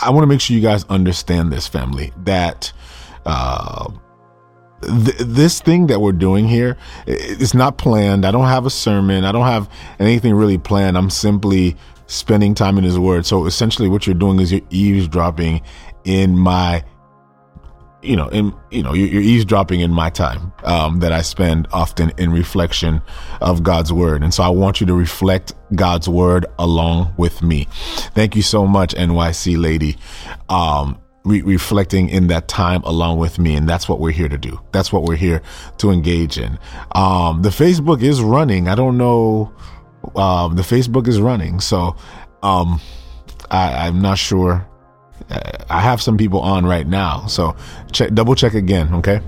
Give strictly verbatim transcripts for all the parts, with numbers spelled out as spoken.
I want to make sure you guys understand this, family, that uh, th- this thing that we're doing here, it's not planned. I don't have a sermon. I don't have anything really planned. I'm simply spending time in his word. So essentially what you're doing is you're eavesdropping in my, you know, in, you know, you're, you're eavesdropping in my time um, that I spend often in reflection of God's word. And so I want you to reflect God's word along with me. Thank you so much, N Y C lady, um, re- reflecting in that time along with me. And that's what we're here to do. That's what we're here to engage in. Um, the Facebook is running. I don't know. Um, the Facebook is running. So um, I, I'm not sure. I have some people on right now, so check, double check again, okay?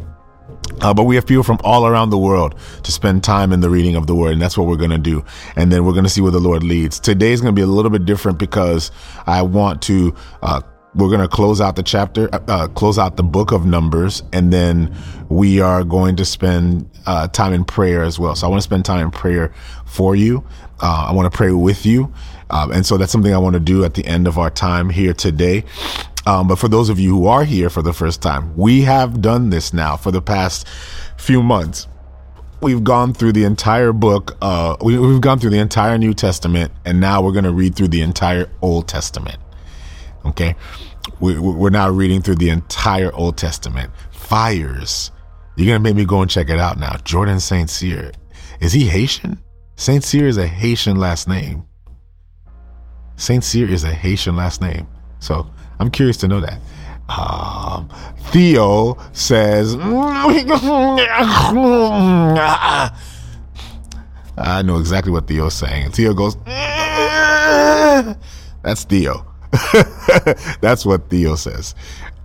Uh, but we have people from all around the world to spend time in the reading of the word, and that's what we're going to do. And then we're going to see where the Lord leads. Today is going to be a little bit different because I want to, uh, we're going to close out the chapter, uh, close out the book of Numbers, and then we are going to spend uh, time in prayer as well. So I want to spend time in prayer for you. Uh, I want to pray with you. Um, and so that's something I want to do at the end of our time here today. Um, but for those of you who are here for the first time, we have done this now for the past few months. We've gone through the entire book. Uh, we, we've gone through the entire New Testament, and now we're going to read through the entire Old Testament. Okay. We, we're now reading through the entire Old Testament. Fires. You're going to make me go and check it out now. Jordan Saint Cyr. Is he Haitian? Saint Cyr is a Haitian last name. Saint Cyr is a Haitian last name. So I'm curious to know that. Um, Theo says, I know exactly what Theo's saying. Theo goes, that's Theo. That's what Theo says.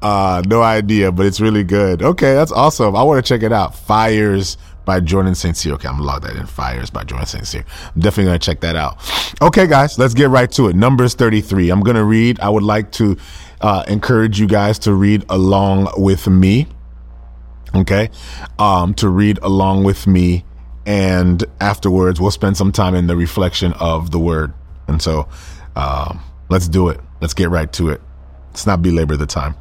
Uh, no idea, but it's really good. Okay, that's awesome. I want to check it out. Fires by Jordan Saint Cyr. Okay, I'm gonna log that in. Fires by Jordan Saint Cyr. I'm definitely gonna check that out. Okay, guys, let's get right to it. Numbers thirty-three. I'm gonna read. I would like to uh, encourage you guys to read along with me. Okay, um, to read along with me, and afterwards we'll spend some time in the reflection of the word. And so, um, let's do it. Let's get right to it. Let's not belabor the time.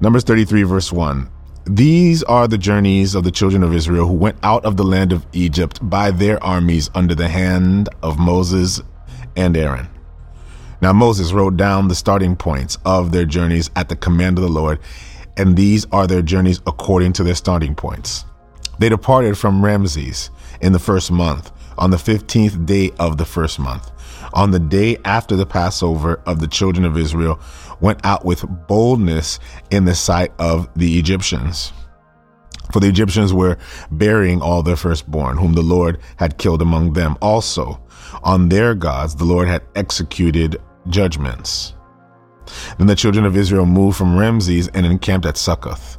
Numbers thirty-three, verse one. These are the journeys of the children of Israel who went out of the land of Egypt by their armies under the hand of Moses and Aaron. Now Moses wrote down the starting points of their journeys at the command of the Lord, and these are their journeys according to their starting points. They departed from Ramses in the first month, on the fifteenth day of the first month, on the day after the Passover of the children of Israel, went out with boldness in the sight of the Egyptians. For the Egyptians were burying all their firstborn, whom the Lord had killed among them. Also, on their gods, the Lord had executed judgments. Then the children of Israel moved from Ramses and encamped at Succoth.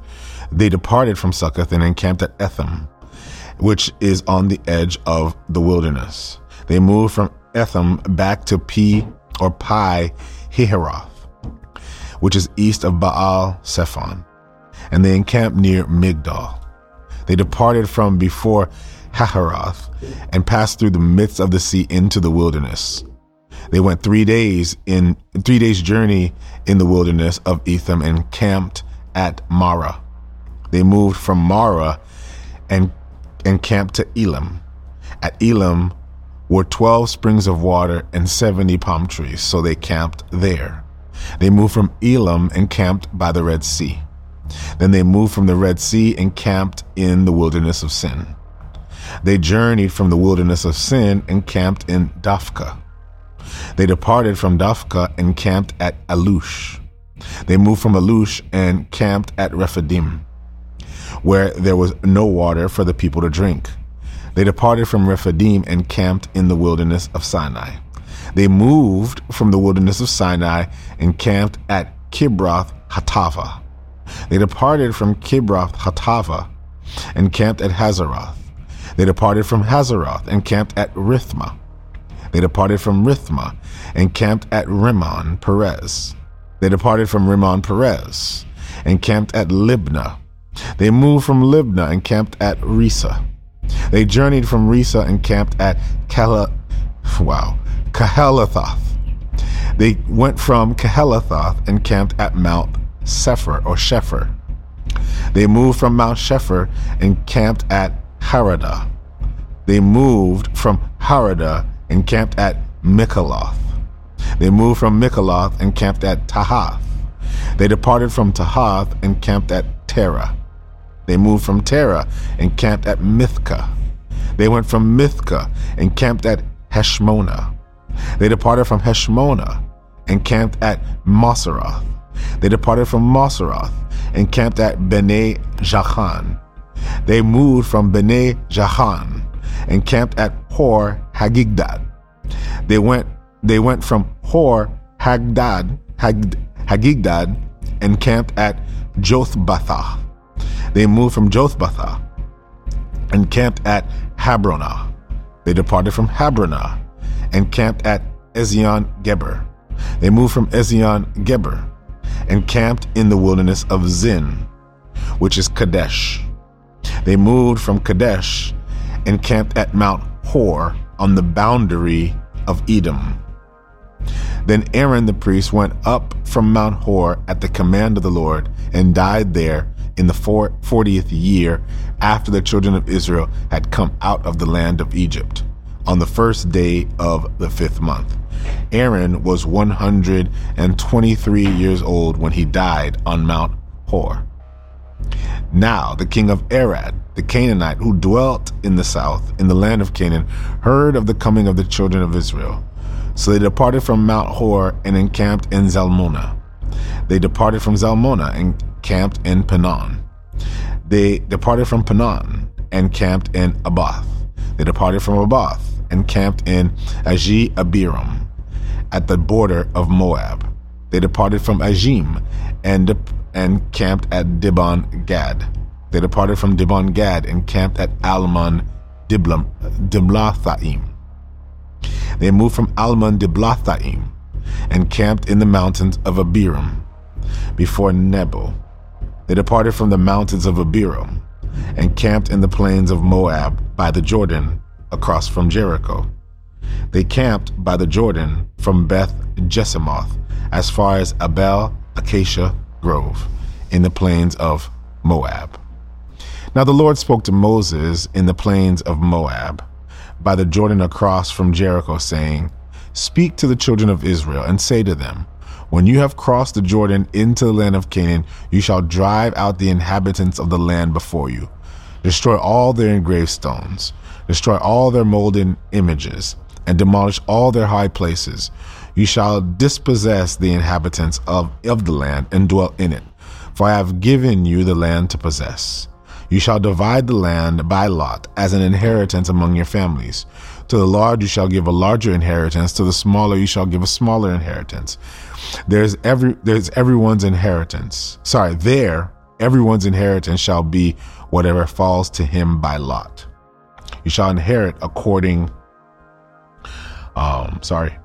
They departed from Succoth and encamped at Etham, which is on the edge of the wilderness. They moved from Etham back to P or Pi Haheroth, which is east of Baal-Sephon, and they encamped near Migdol. They departed from before Haheroth and passed through the midst of the sea into the wilderness. They went three days in three days journey in the wilderness of Etham and camped at Mara. They moved from Mara and and camped to Elam. At Elam were twelve springs of water and seventy palm trees, so they camped there. They moved from Elam and camped by the Red Sea. Then they moved from the Red Sea and camped in the wilderness of Sin. They journeyed from the wilderness of Sin and camped in Daphka. They departed from Daphka and camped at Alush. They moved from Alush and camped at Rephidim, where there was no water for the people to drink. They departed from Rephidim and camped in the wilderness of Sinai. They moved from the wilderness of Sinai and camped at Kibroth-Hattaavah. They departed from Kibroth-Hattaavah and camped at Hazeroth. They departed from Hazeroth and camped at Rithmah. They departed from Rithmah and camped at Rimmon-Perez. They departed from Rimmon-Perez and camped at Libnah. They moved from Libnah and camped at Rissah. They journeyed from Rissah and camped at Kehelathah. Wow. Kehelathah. They went from Kehelathah and camped at Mount Shepher or Shepher. They moved from Mount Shepher and camped at Harada. They moved from Harada and camped at Mikaloth. They moved from Mikaloth and camped at Tahath. They departed from Tahath and camped at Terra. They moved from Terra and camped at Mithka. They went from Mithka and camped at Heshmonah. They departed from Heshmonah and camped at Moseroth. They departed from Moseroth and camped at Bene Jachan. They moved from Bene Jachan and camped at Hor Haggidgad. They went they went from Hor Haggidgad Haggidgad and camped at Jothbatha. They moved from Jothbatha and camped at Habronah. They departed from Habronah and camped at Ezion-Geber. They moved from Ezion-Geber and camped in the wilderness of Zin, which is Kadesh. They moved from Kadesh and camped at Mount Hor on the boundary of Edom. Then Aaron the priest went up from Mount Hor at the command of the Lord and died there in the fortieth year after the children of Israel had come out of the land of Egypt, on the first day of the fifth month. Aaron was one hundred twenty-three years old when he died on Mount Hor. Now the king of Arad, the Canaanite, who dwelt in the south, in the land of Canaan, heard of the coming of the children of Israel. So they departed from Mount Hor and encamped in Zalmonah. They departed from Zalmonah and camped in Panan. They departed from Panan and camped in Abath. They departed from Abath and camped in Ajih Abiram at the border of Moab. They departed from Ajim and de- and camped at Dibon Gad. They departed from Dibon Gad and camped at Almon Diblam- Diblathaim. They moved from Almon Diblathaim and camped in the mountains of Abiram before Nebo. They departed from the mountains of Abiram and camped in the plains of Moab by the Jordan, across from Jericho. They camped by the Jordan from Beth Jesimoth as far as Abel Acacia Grove in the plains of Moab. Now the Lord spoke to Moses in the plains of Moab by the Jordan across from Jericho, saying, "Speak to the children of Israel and say to them, when you have crossed the Jordan into the land of Canaan, you shall drive out the inhabitants of the land before you. Destroy all their engraved stones, destroy all their molten images, and demolish all their high places. You shall dispossess the inhabitants of, of the land and dwell in it, for I have given you the land to possess. You shall divide the land by lot as an inheritance among your families. To the large you shall give a larger inheritance, to the smaller you shall give a smaller inheritance. There's every there's everyone's inheritance. Sorry, there everyone's inheritance shall be whatever falls to him by lot. You shall inherit according um sorry.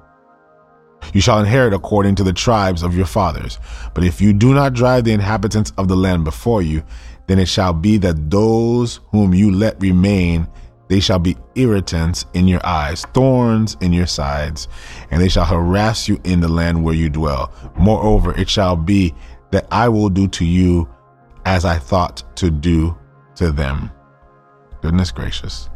You shall inherit according to the tribes of your fathers. But if you do not drive the inhabitants of the land before you, then it shall be that those whom you let remain, they shall be irritants in your eyes, thorns in your sides, and they shall harass you in the land where you dwell. Moreover, it shall be that I will do to you as I thought to do to them." Goodness gracious.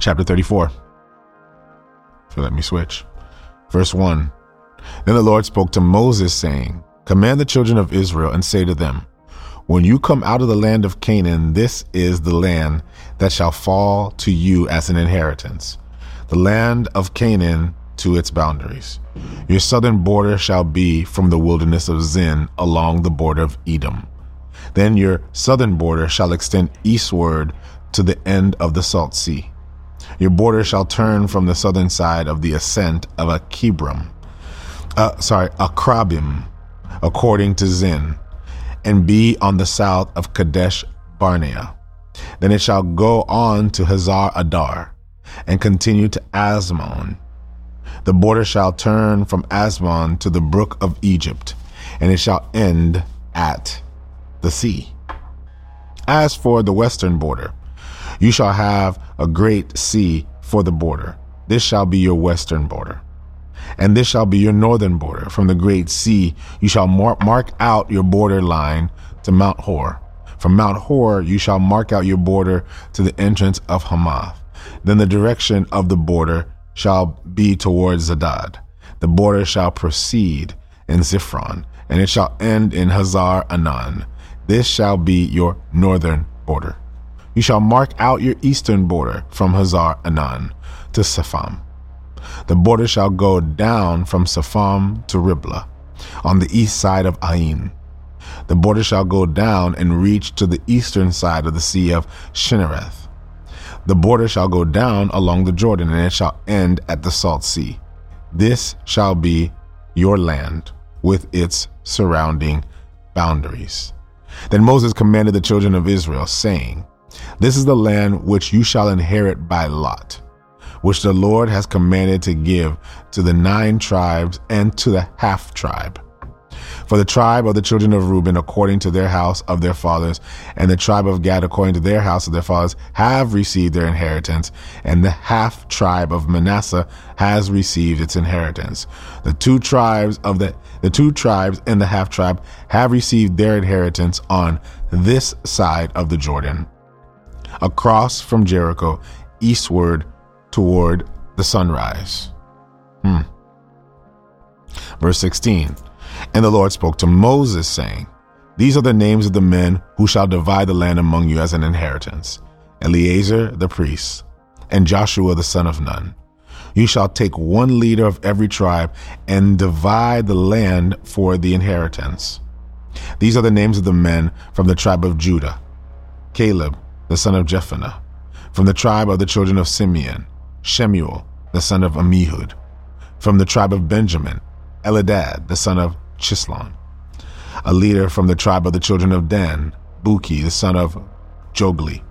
Chapter thirty-four. So let me switch. Verse one. Then the Lord spoke to Moses, saying, "Command the children of Israel and say to them, when you come out of the land of Canaan, this is the land that shall fall to you as an inheritance, the land of Canaan to its boundaries. Your southern border shall be from the wilderness of Zin along the border of Edom. Then your southern border shall extend eastward to the end of the salt sea. Your border shall turn from the southern side of the ascent of a Kibrim, uh, sorry, a Akrabim, according to Zin, and be on the south of Kadesh Barnea. Then it shall go on to Hazar Adar and continue to Asmon. The border shall turn from Asmon to the brook of Egypt, and it shall end at the sea. As for the western border, you shall have a great sea for the border. This shall be your western border. And this shall be your northern border. From the great sea you shall mark out your border line to Mount Hor. From Mount Hor you shall mark out your border to the entrance of Hamath. Then the direction of the border shall be towards Zadad. The border shall proceed in Ziphron, and it shall end in Hazar Anan. This shall be your northern border. You shall mark out your eastern border from Hazar Anan to Sepham. The border shall go down from Sepham to Riblah, on the east side of Ain. The border shall go down and reach to the eastern side of the sea of Chinnereth. The border shall go down along the Jordan, and it shall end at the Salt Sea. This shall be your land with its surrounding boundaries. Then Moses commanded the children of Israel, saying, This is the land which you shall inherit by lot, which the Lord has commanded to give to the nine tribes and to the half tribe. For the tribe of the children of Reuben, according to their house of their fathers, and the tribe of Gad, according to their house of their fathers, have received their inheritance, and the half tribe of Manasseh has received its inheritance. The two tribes of the, the two tribes and the half tribe have received their inheritance on this side of the Jordan, across from Jericho, eastward toward the sunrise. Hmm. Verse sixteen. And the Lord spoke to Moses, saying, These are the names of the men who shall divide the land among you as an inheritance: Eleazar the priest, and Joshua the son of Nun. You shall take one leader of every tribe and divide the land for the inheritance. These are the names of the men from the tribe of Judah: Caleb the son of Jephunneh; from the tribe of the children of Simeon, Shemuel the son of Amihud; from the tribe of Benjamin, Elidad the son of Chislon, a leader. From the tribe of the children of Dan, Buki the son of Jogli;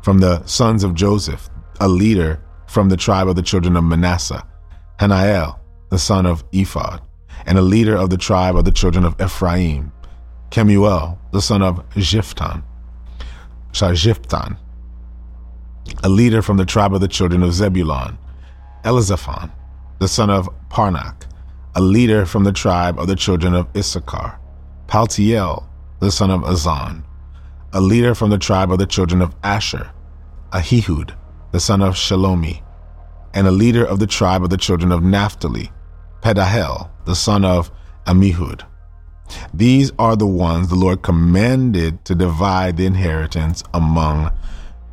from the sons of Joseph, a leader. From the tribe of the children of Manasseh, Hanael the son of Ephod, and a leader of the tribe of the children of Ephraim, Kemuel the son of Shiftan, Shajiftan, a leader. From the tribe of the children of Zebulon, Elizaphan the son of Parnak, a leader. From the tribe of the children of Issachar, Paltiel the son of Azan, a leader. From the tribe of the children of Asher, Ahihud the son of Shalomi, and a leader. Of the tribe of the children of Naphtali, Pedahel the son of Amihud. These are the ones the Lord commanded to divide the inheritance among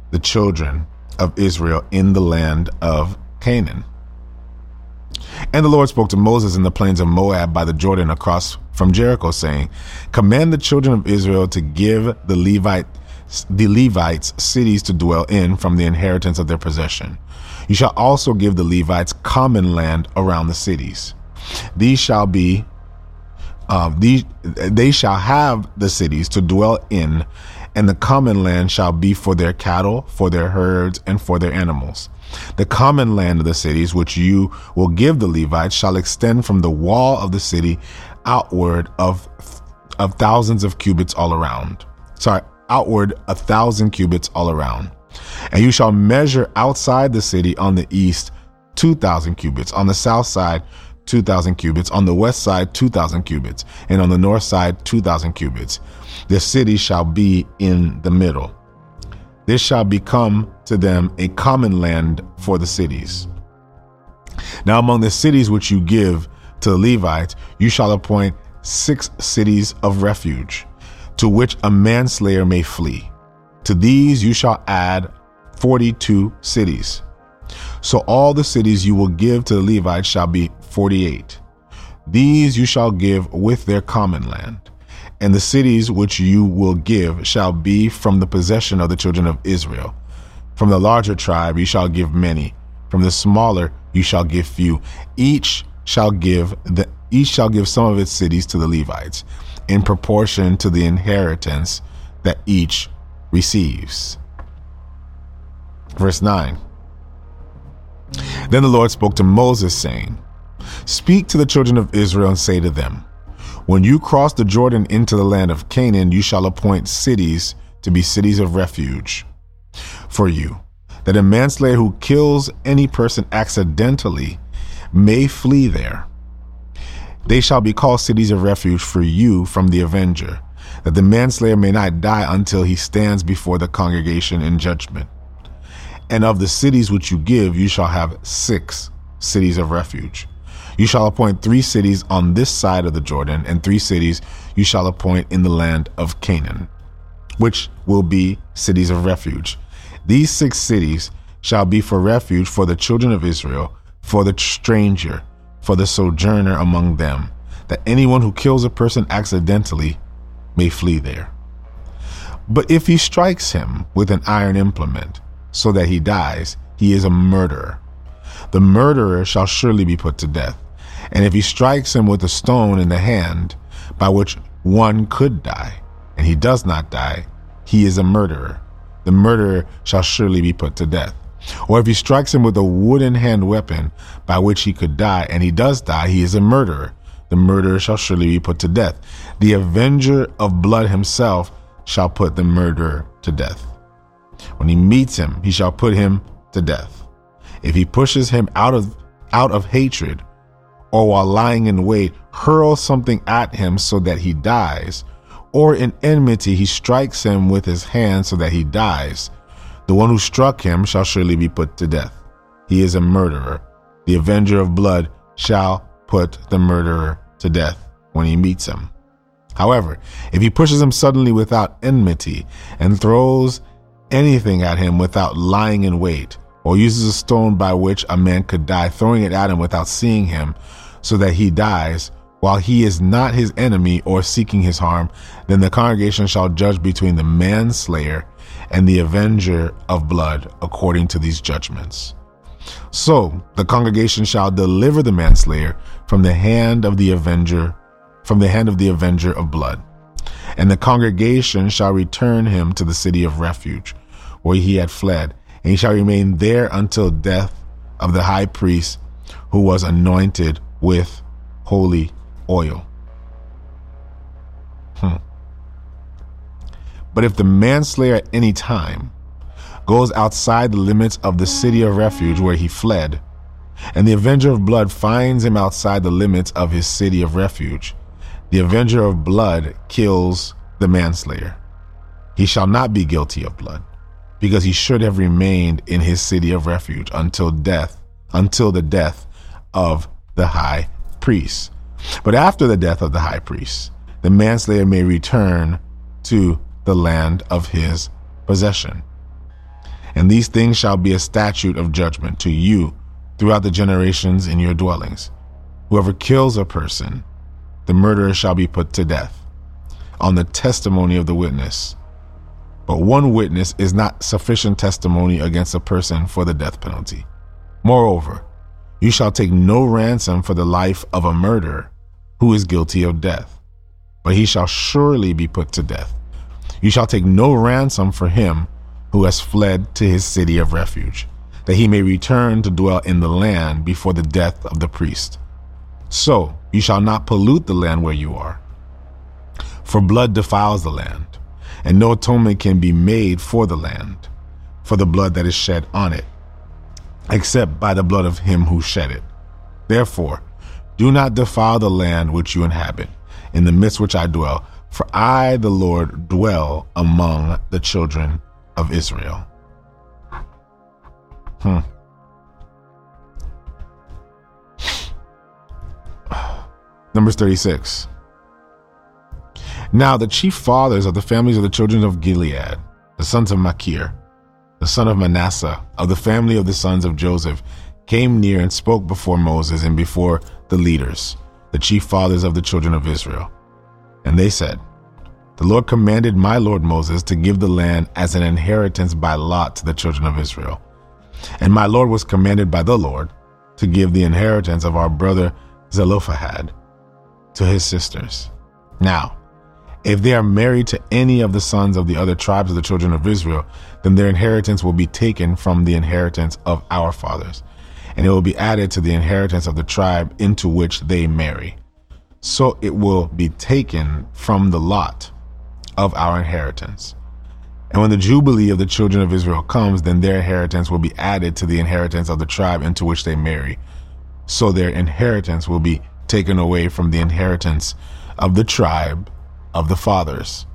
the children of Israel in the land of Canaan. And the Lord spoke to Moses in the plains of Moab by the Jordan across from Jericho, saying, Command the children of Israel to give the Levite, the Levites cities to dwell in from the inheritance of their possession. You shall also give the Levites common land around the cities. These shall be, uh, these, they shall have the cities to dwell in, and the common land shall be for their cattle, for their herds, and for their animals. The common land of the cities which you will give the Levites shall extend from the wall of the city outward of of thousands of cubits all around. Sorry, outward a thousand cubits all around. And you shall measure outside the city on the east two thousand cubits, on the south side two thousand cubits, on the west side two thousand cubits, and on the north side two thousand cubits. The city shall be in the middle. This shall become to them a common land for the cities. Now among the cities which you give to the Levites, you shall appoint six cities of refuge, to which a manslayer may flee. To these you shall add forty-two cities. So all the cities you will give to the Levites shall be forty-eight. These you shall give with their common land. And the cities which you will give shall be from the possession of the children of Israel. From the larger tribe you shall give many; from the smaller you shall give few. Each shall give the each shall give some of its cities to the Levites, in proportion to the inheritance that each receives. Verse nine. Then the Lord spoke to Moses, saying, Speak to the children of Israel and say to them, When you cross the Jordan into the land of Canaan, you shall appoint cities to be cities of refuge for you, that a manslayer who kills any person accidentally may flee there. They shall be called cities of refuge for you from the avenger, that the manslayer may not die until he stands before the congregation in judgment. And of the cities which you give, you shall have six cities of refuge. You shall appoint three cities on this side of the Jordan, and three cities you shall appoint in the land of Canaan, which will be cities of refuge. These six cities shall be for refuge for the children of Israel, for the stranger, for the sojourner among them, that anyone who kills a person accidentally may flee there. But if he strikes him with an iron implement so that he dies, he is a murderer. The murderer shall surely be put to death. And if he strikes him with a stone in the hand, by which one could die, and he does not die, he is a murderer. The murderer shall surely be put to death. Or if he strikes him with a wooden hand weapon by which he could die, and he does die, he is a murderer. The murderer shall surely be put to death. The avenger of blood himself shall put the murderer to death. When he meets him, he shall put him to death. If he pushes him out of out of hatred, or while lying in wait, hurls something at him so that he dies, or in enmity he strikes him with his hand so that he dies, the one who struck him shall surely be put to death. He is a murderer. The avenger of blood shall put the murderer to death when he meets him. However, if he pushes him suddenly without enmity and throws anything at him without lying in wait, or uses a stone by which a man could die, throwing it at him without seeing him, so that he dies, while he is not his enemy or seeking his harm, then the congregation shall judge between the manslayer and the avenger of blood according to these judgments. So the congregation shall deliver the manslayer from the hand of the avenger, from the hand of the avenger of blood, and the congregation shall return him to the city of refuge, where he had fled. And he shall remain there until death of the high priest who was anointed with holy oil. Hmm. But if the manslayer at any time goes outside the limits of the city of refuge where he fled, and the avenger of blood finds him outside the limits of his city of refuge, the avenger of blood kills the manslayer. He shall not be guilty of blood, because he should have remained in his city of refuge until death, until the death of the high priest. But after the death of the high priest, the manslayer may return to the land of his possession. And these things shall be a statute of judgment to you throughout the generations in your dwellings. Whoever kills a person, the murderer shall be put to death on the testimony of the witness. But one witness is not sufficient testimony against a person for the death penalty. Moreover, you shall take no ransom for the life of a murderer who is guilty of death, but he shall surely be put to death. You shall take no ransom for him who has fled to his city of refuge, that he may return to dwell in the land before the death of the priest. So you shall not pollute the land where you are, for blood defiles the land, and no atonement can be made for the land, for the blood that is shed on it, except by the blood of him who shed it. Therefore, do not defile the land which you inhabit, in the midst which I dwell, for I, the Lord, dwell among the children of Israel. Hmm. Numbers thirty-six. Now the chief fathers of the families of the children of Gilead, the sons of Machir, the son of Manasseh, of the family of the sons of Joseph, came near and spoke before Moses and before the leaders, the chief fathers of the children of Israel. And they said, "The Lord commanded my lord Moses to give the land as an inheritance by lot to the children of Israel. And my lord was commanded by the Lord to give the inheritance of our brother Zelophehad to his sisters. Now, if they are married to any of the sons of the other tribes of the children of Israel, then their inheritance will be taken from the inheritance of our fathers, and it will be added to the inheritance of the tribe into which they marry. So it will be taken from the lot of our inheritance. And when the Jubilee of the children of Israel comes, then their inheritance will be added to the inheritance of the tribe into which they marry. So their inheritance will be taken away from the inheritance of the tribe of the fathers.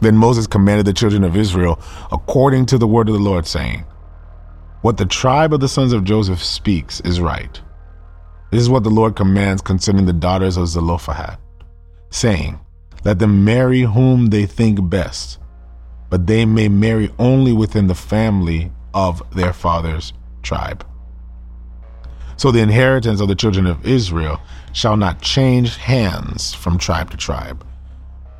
Then Moses commanded the children of Israel according to the word of the Lord, saying, "What the tribe of the sons of Joseph speaks is right. This is what the Lord commands concerning the daughters of Zelophehad, saying, let them marry whom they think best, but they may marry only within the family of their father's tribe." So the inheritance of the children of Israel shall not change hands from tribe to tribe.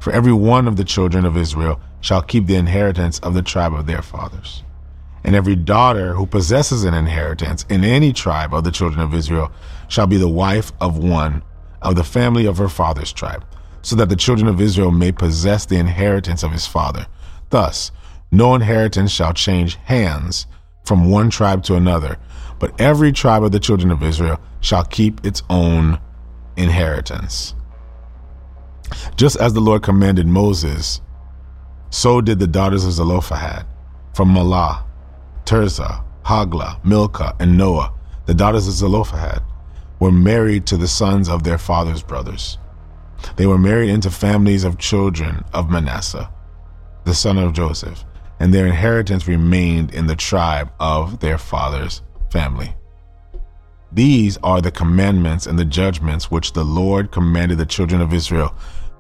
For every one of the children of Israel shall keep the inheritance of the tribe of their fathers. And every daughter who possesses an inheritance in any tribe of the children of Israel shall be the wife of one of the family of her father's tribe, so that the children of Israel may possess the inheritance of his father. Thus, no inheritance shall change hands from one tribe to another, but every tribe of the children of Israel shall keep its own inheritance. Just as the Lord commanded Moses, so did the daughters of Zelophehad, from Mahlah, Tirzah, Hoglah, Milcah, and Noah. The daughters of Zelophehad were married to the sons of their father's brothers. They were married into families of children of Manasseh, the son of Joseph, and their inheritance remained in the tribe of their father's family. These are the commandments and the judgments which the Lord commanded the children of Israel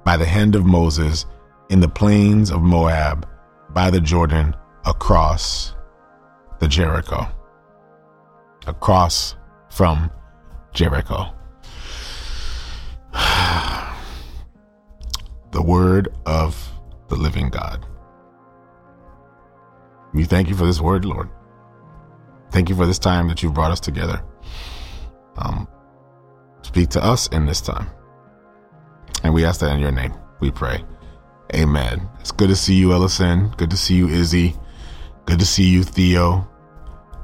by the hand of Moses in the plains of Moab, by the Jordan, across the Jericho. Across from Jericho. The word of the living God. We thank you for this word, Lord. Thank you for this time that you brought us together. Um, speak to us in this time. And we ask that in your name, we pray. Amen. It's good to see you, Ellison. Good to see you, Izzy. Good to see you, Theo.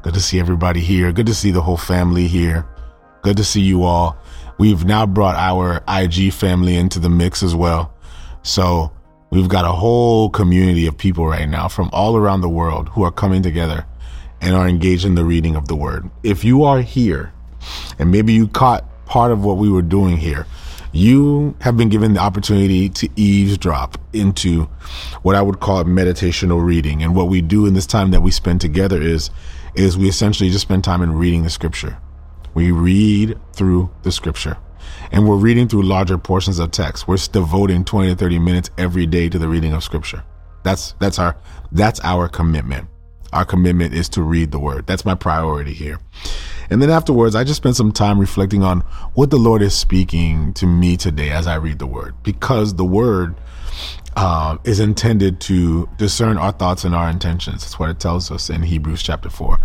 Good to see everybody here. Good to see the whole family here. Good to see you all. We've now brought our I G family into the mix as well. So we've got a whole community of people right now from all around the world who are coming together and are engaged in the reading of the word. If you are here, and maybe you caught part of what we were doing here, you have been given the opportunity to eavesdrop into what I would call meditational reading. And what we do in this time that we spend together is, is we essentially just spend time in reading the scripture. We read through the scripture, and we're reading through larger portions of text. We're devoting twenty to thirty minutes every day to the reading of scripture. That's, that's our, that's our commitment. Our commitment is to read the word. That's my priority here. And then afterwards, I just spend some time reflecting on what the Lord is speaking to me today as I read the word, because the word uh, is intended to discern our thoughts and our intentions. That's what it tells us in Hebrews chapter four,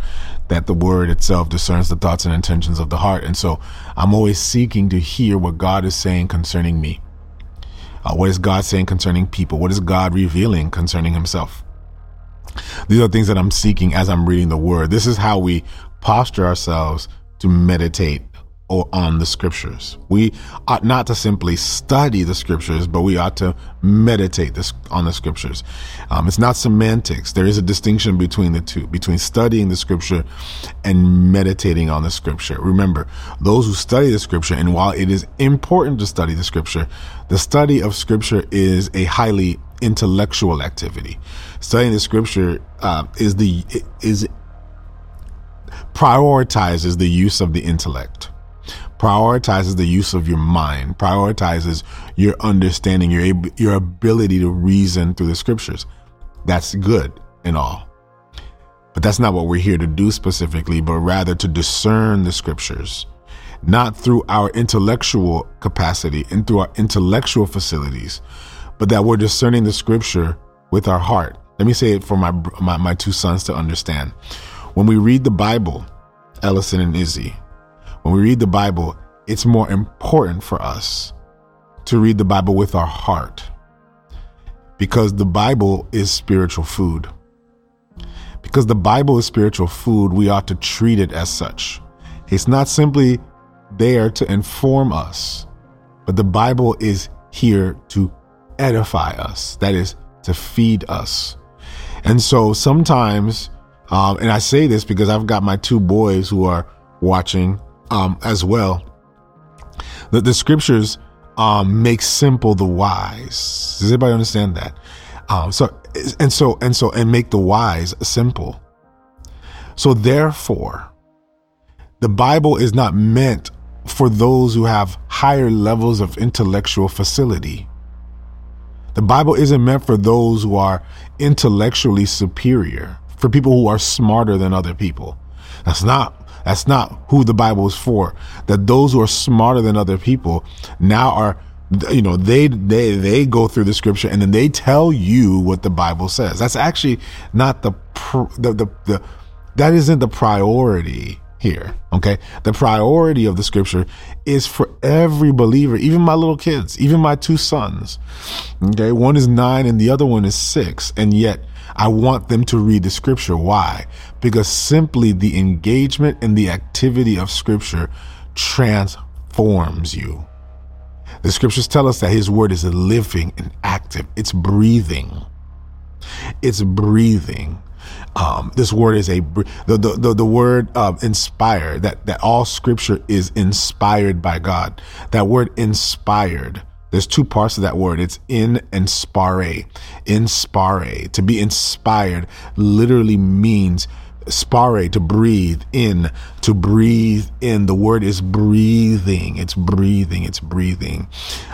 that the word itself discerns the thoughts and intentions of the heart. And so I'm always seeking to hear what God is saying concerning me. Uh, what is God saying concerning people? What is God revealing concerning himself? These are things that I'm seeking as I'm reading the word. This is how we posture ourselves to meditate or on the scriptures. We ought not to simply study the scriptures, but we ought to meditate this, on the scriptures. Um, it's not semantics. There is a distinction between the two, between studying the scripture and meditating on the scripture. Remember, those who study the scripture, and while it is important to study the scripture, the study of scripture is a highly intellectual activity. Studying the scripture uh, is the is prioritizes the use of the intellect, prioritizes the use of your mind, prioritizes your understanding, your your ability to reason through the scriptures. That's good and all, but that's not what we're here to do specifically, but rather to discern the scriptures, not through our intellectual capacity and through our intellectual facilities, but that we're discerning the scripture with our heart. Let me say it for my, my my two sons to understand. When we read the Bible, Ellison and Izzy, when we read the Bible, it's more important for us to read the Bible with our heart, because the Bible is spiritual food. Because the Bible is spiritual food, we ought to treat it as such. It's not simply there to inform us, but the Bible is here to edify us, that is, to feed us. And so sometimes, um, and I say this because I've got my two boys who are watching um, as well, that the scriptures um, make simple the wise. Does everybody understand that? Um, so and so and so and make the wise simple. So therefore, the Bible is not meant for those who have higher levels of intellectual facility. The Bible isn't meant for those who are intellectually superior, for people who are smarter than other people. That's not, that's not who the Bible is for. That those who are smarter than other people now are, you know, they, they, they go through the scripture and then they tell you what the Bible says. That's actually not the, the, the, the that isn't the priority here. Okay. The priority of the scripture is for every believer, even my little kids, even my two sons. Okay. One is nine and the other one is six. And yet I want them to read the scripture. Why? Because simply the engagement and the activity of scripture transforms you. The scriptures tell us that his word is living and active. It's breathing. It's breathing. Um, this word is a the the the, the word uh, inspired. That that all scripture is inspired by God. That word inspired. There's two parts of that word. It's in and spare. In spare. To be inspired literally means spare, to breathe in, to breathe in. The word is breathing. It's breathing. It's breathing.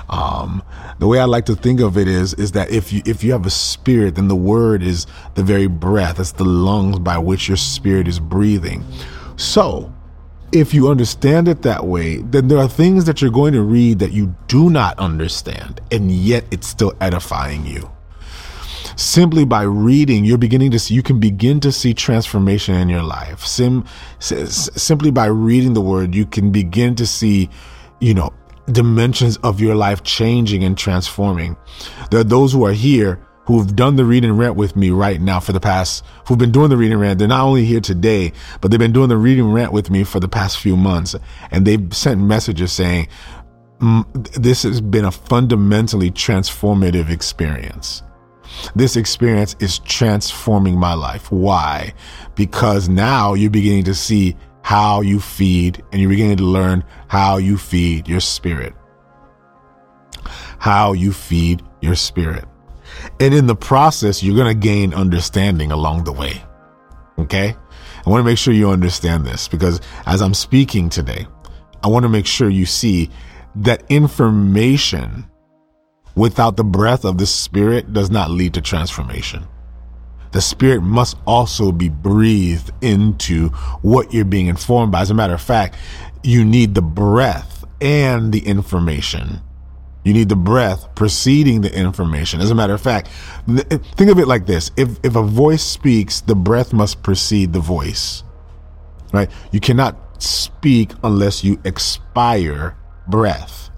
Um, the way I like to think of it is, is that if you, if you have a spirit, then the word is the very breath. It's the lungs by which your spirit is breathing. So if you understand it that way, then there are things that you're going to read that you do not understand, and yet it's still edifying you. Simply by reading, you're beginning to see, you can begin to see transformation in your life. Sim, simply by reading the word, you can begin to see, you know, dimensions of your life changing and transforming. There are those who are here who have done the read and rant with me right now for the past, who've been doing the read and rant. They're not only here today, but they've been doing the read and rant with me for the past few months. And they've sent messages saying, this has been a fundamentally transformative experience. This experience is transforming my life. Why? Because now you're beginning to see how you feed, and you're beginning to learn how you feed your spirit. How you feed your spirit. And in the process, you're going to gain understanding along the way. Okay? I want to make sure you understand this, because as I'm speaking today, I want to make sure you see that information without the breath of the Spirit does not lead to transformation. The Spirit must also be breathed into what you're being informed by. As a matter of fact, you need the breath and the information. You need the breath preceding the information. As a matter of fact, think of it like this. If if a voice speaks, the breath must precede the voice, right? You cannot speak unless you expire breath.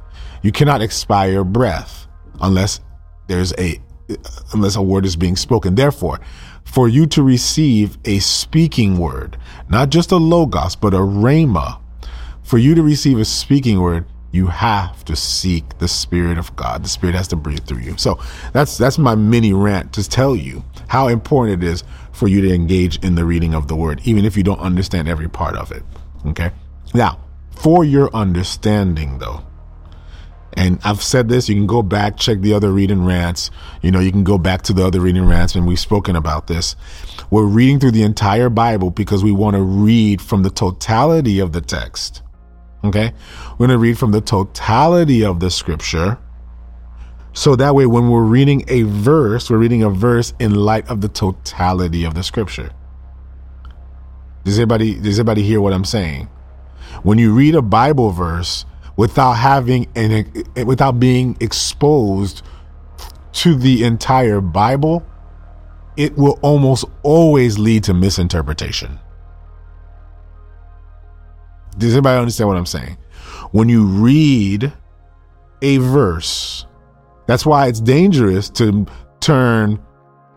You cannot expire breath unless there's a, unless a word is being spoken. Therefore, for you to receive a speaking word, not just a logos, but a rhema, for you to receive a speaking word, you have to seek the Spirit of God. The Spirit has to breathe through you. So that's, that's my mini rant to tell you how important it is for you to engage in the reading of the word, even if you don't understand every part of it. Okay. Now, for your understanding though, and I've said this, you can go back, check the other read and rants. You know, you can go back to the other read and rants, and we've spoken about this. We're reading through the entire Bible because we want to read from the totality of the text. Okay? We're going to read from the totality of the scripture. So that way, when we're reading a verse, we're reading a verse in light of the totality of the scripture. Does everybody, does everybody hear what I'm saying? When you read a Bible verse, without having an, without being exposed to the entire Bible, it will almost always lead to misinterpretation. Does anybody understand what I'm saying? When you read a verse, that's why it's dangerous to turn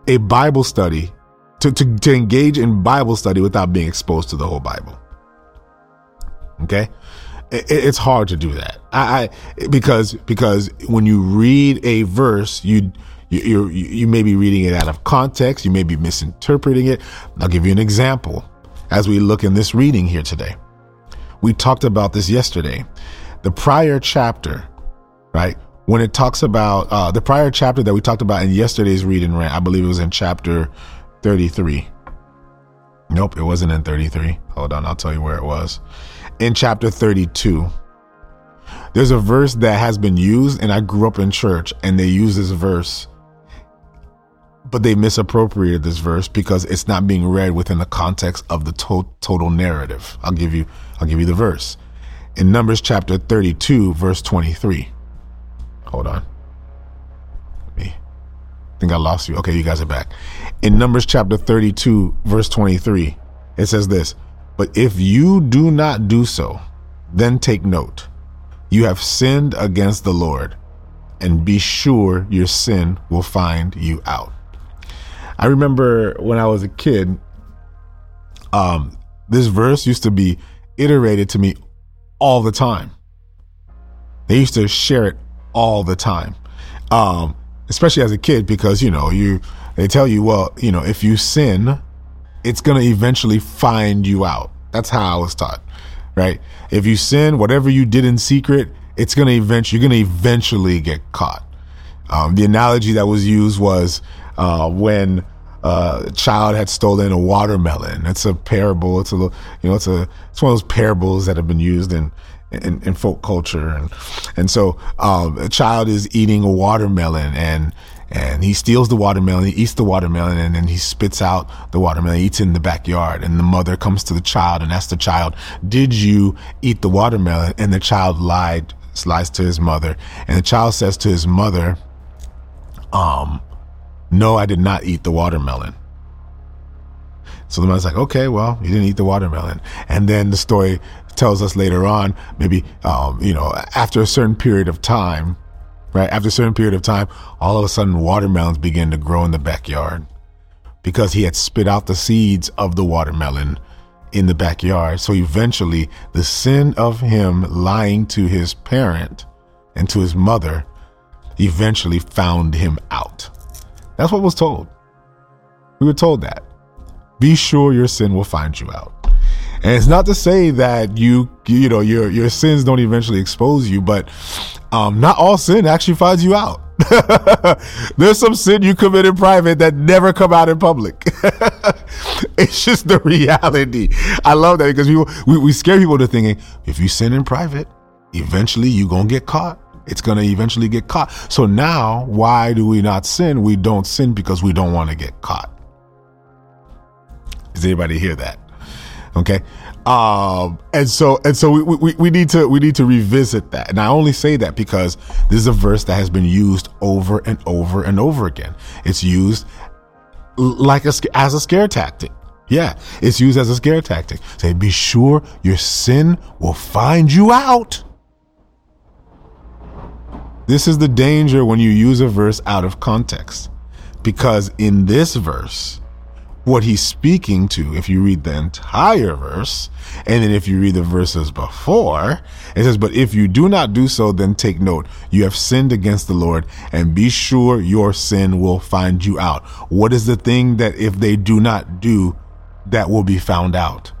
a Bible study, to, to, to engage in Bible study without being exposed to the whole Bible. Okay? It's hard to do that. I, I because because when you read a verse, you You, you, you may be reading it out of context. You may be misinterpreting it. I'll give you an example. As we look in this reading here today, we talked about this yesterday. The prior chapter, right? When it talks about uh, the prior chapter that we talked about in yesterday's read and rant, I believe it was in chapter thirty-three. Nope, it wasn't in thirty-three. Hold on, I'll tell you where it was. In chapter thirty-two, there's a verse that has been used, and I grew up in church, and they use this verse, but they misappropriated this verse because it's not being read within the context of the to- total narrative. I'll give you, I'll give you the verse. In Numbers chapter thirty-two, verse twenty-three. Hold on. Let me. I think I lost you. Okay, you guys are back. In Numbers chapter thirty-two, verse twenty-three, it says this: "But if you do not do so, then take note. You have sinned against the Lord, and be sure your sin will find you out." I remember when I was a kid, um, this verse used to be iterated to me all the time. They used to share it all the time, um, especially as a kid, because, you know, you they tell you, well, you know, if you sin, it's going to eventually find you out. That's how I was taught, right? If you sin, whatever you did in secret, it's going to eventually, you're going to eventually get caught. Um, the analogy that was used was uh, when uh, a child had stolen a watermelon. It's a parable. It's a little, you know, it's a it's one of those parables that have been used in in, in folk culture, and and so um, a child is eating a watermelon, and and he steals the watermelon, he eats the watermelon, and then he spits out the watermelon, he eats it in the backyard, and the mother comes to the child and asks the child, "Did you eat the watermelon?" And the child lied. Lies to his mother, and the child says to his mother, um "No, I did not eat the watermelon." So the mother's like, "Okay, well, you didn't eat the watermelon." And then the story tells us later on, maybe um you know after a certain period of time right after a certain period of time all of a sudden watermelons begin to grow in the backyard, because he had spit out the seeds of the watermelon in the backyard. So eventually the sin of him lying to his parent and to his mother eventually found him out. That's what was told. We were told that. Be sure your sin will find you out. And it's not to say that you, you know, your, your sins don't eventually expose you, but um, not all sin actually finds you out. There's some sin you commit in private that never come out in public. It's just the reality. I love that, because people, we, we scare people to thinking, if you sin in private, eventually you're going to get caught. It's going to eventually get caught. So now, why do we not sin? We don't sin because we don't want to get caught. Does anybody hear that? Okay. Um, and so, and so we, we, we need to, we need to revisit that. And I only say that because this is a verse that has been used over and over and over again. It's used like a, as a scare tactic. Yeah. It's used as a scare tactic. Say, be sure your sin will find you out. This is the danger when you use a verse out of context, because in this verse, what he's speaking to, if you read the entire verse, and then if you read the verses before, it says, "But if you do not do so, then take note. You have sinned against the Lord, and be sure your sin will find you out." What is the thing that if they do not do, that will be found out?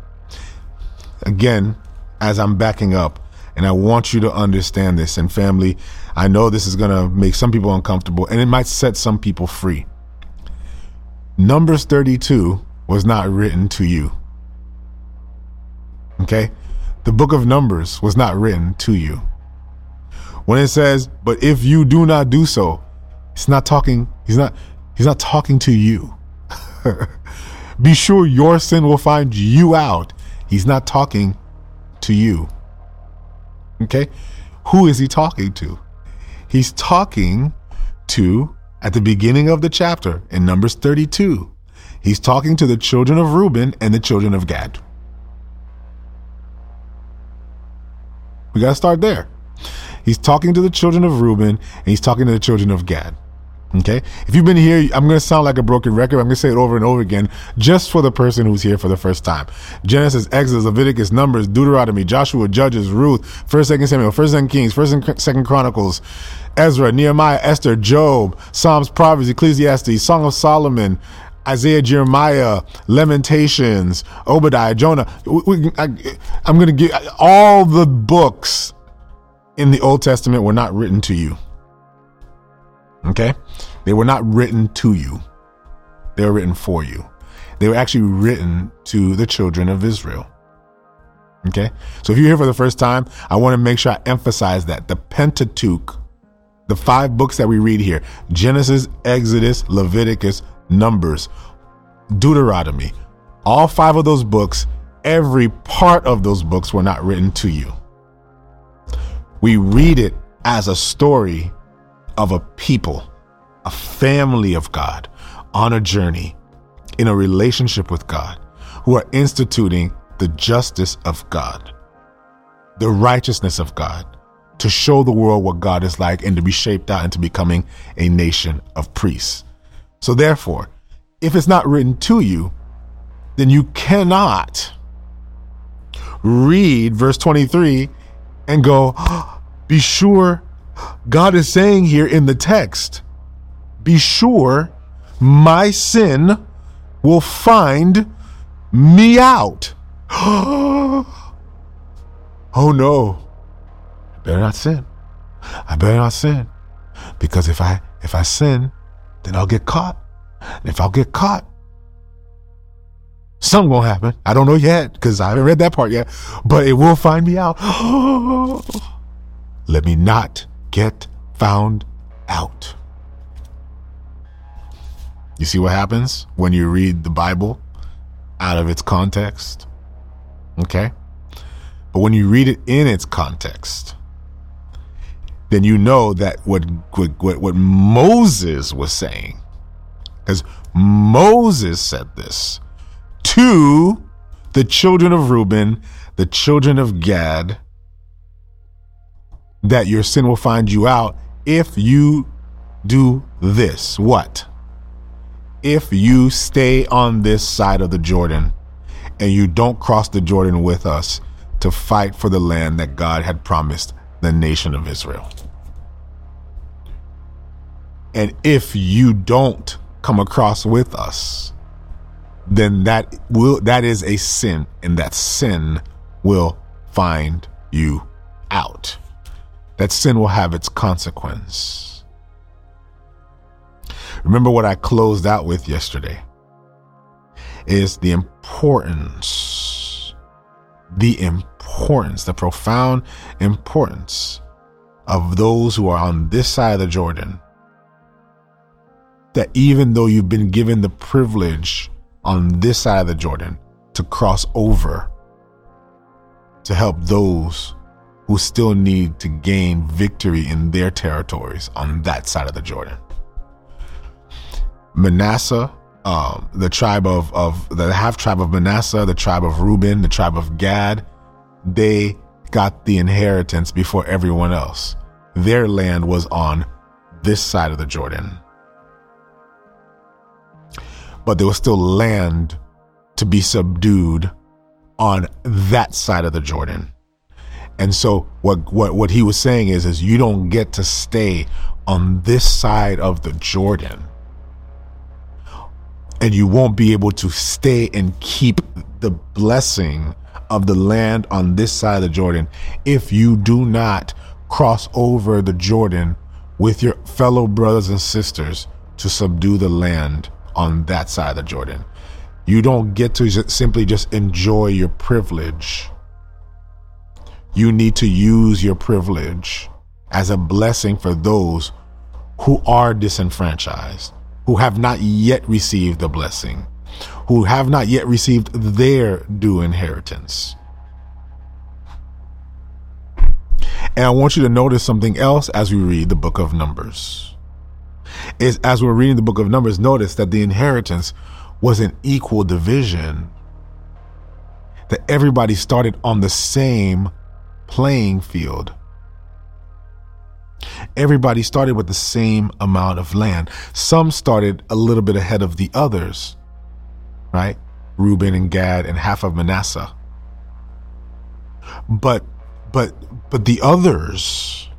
Again, as I'm backing up, and I want you to understand this, and family, I know this is going to make some people uncomfortable, and it might set some people free. Numbers thirty-two was not written to you. Okay? The book of Numbers was not written to you. When it says, "But if you do not do so," it's not talking, he's not, he's not talking to you. Be sure your sin will find you out. He's not talking to you. Okay? Who is he talking to? He's talking to, at the beginning of the chapter, in Numbers thirty-two, he's talking to the children of Reuben and the children of Gad. We got to start there. He's talking to the children of Reuben and he's talking to the children of Gad. Okay, if you've been here, I'm going to sound like a broken record. I'm going to say it over and over again, just for the person who's here for the first time. Genesis, Exodus, Leviticus, Numbers, Deuteronomy, Joshua, Judges, Ruth, First, Second Samuel, First and Kings, First and Second Chronicles, Ezra, Nehemiah, Esther, Job, Psalms, Proverbs, Ecclesiastes, Song of Solomon, Isaiah, Jeremiah, Lamentations, Obadiah, Jonah. We, we, I, I'm going to give all the books in the Old Testament were not written to you. Okay, they were not written to you. They were written for you. They were actually written to the children of Israel. Okay, so if you're here for the first time, I want to make sure I emphasize that the Pentateuch, the five books that we read here, Genesis, Exodus, Leviticus, Numbers, Deuteronomy, all five of those books, every part of those books were not written to you. We read it as a story of a people, a family of God, on a journey, in a relationship with God, who are instituting the justice of God, the righteousness of God, to show the world what God is like and to be shaped out into becoming a nation of priests. So therefore, if it's not written to you, then you cannot read verse twenty-three and go, be sure God is saying here in the text, be sure my sin will find me out. Oh no, I better not sin. I better not sin. Because if I if I sin, then I'll get caught. And if I'll get caught, something gonna happen. I don't know yet, because I haven't read that part yet, but it will find me out. Let me not get found out. You see what happens when you read the Bible out of its context? Okay? But when you read it in its context, then you know that what what, what Moses was saying, because Moses said this to the children of Reuben, the children of Gad, that your sin will find you out if you do this. What? If you stay on this side of the Jordan and you don't cross the Jordan with us to fight for the land that God had promised the nation of Israel. And if you don't come across with us, then that will that is a sin, and that sin will find you out. That sin will have its consequence. Remember what I closed out with yesterday is the importance, the importance, the profound importance of those who are on this side of the Jordan, that even though you've been given the privilege on this side of the Jordan to cross over to help those who still need to gain victory in their territories on that side of the Jordan. Manasseh, um, the tribe of, of the half tribe of Manasseh, the tribe of Reuben, the tribe of Gad, they got the inheritance before everyone else. Their land was on this side of the Jordan. But there was still land to be subdued on that side of the Jordan. And so what, what what he was saying is, is you don't get to stay on this side of the Jordan, and you won't be able to stay and keep the blessing of the land on this side of the Jordan if you do not cross over the Jordan with your fellow brothers and sisters to subdue the land on that side of the Jordan. You don't get to just simply just enjoy your privilege. You need to use your privilege as a blessing for those who are disenfranchised, who have not yet received the blessing, who have not yet received their due inheritance. And I want you to notice something else as we read the book of Numbers. Is as we're reading the book of Numbers, notice that the inheritance was an equal division, that everybody started on the same playing field. everybody started with the same amount of land. Some started a little bit ahead of the others, right? Reuben and Gad and half of Manasseh. But, but, but the others,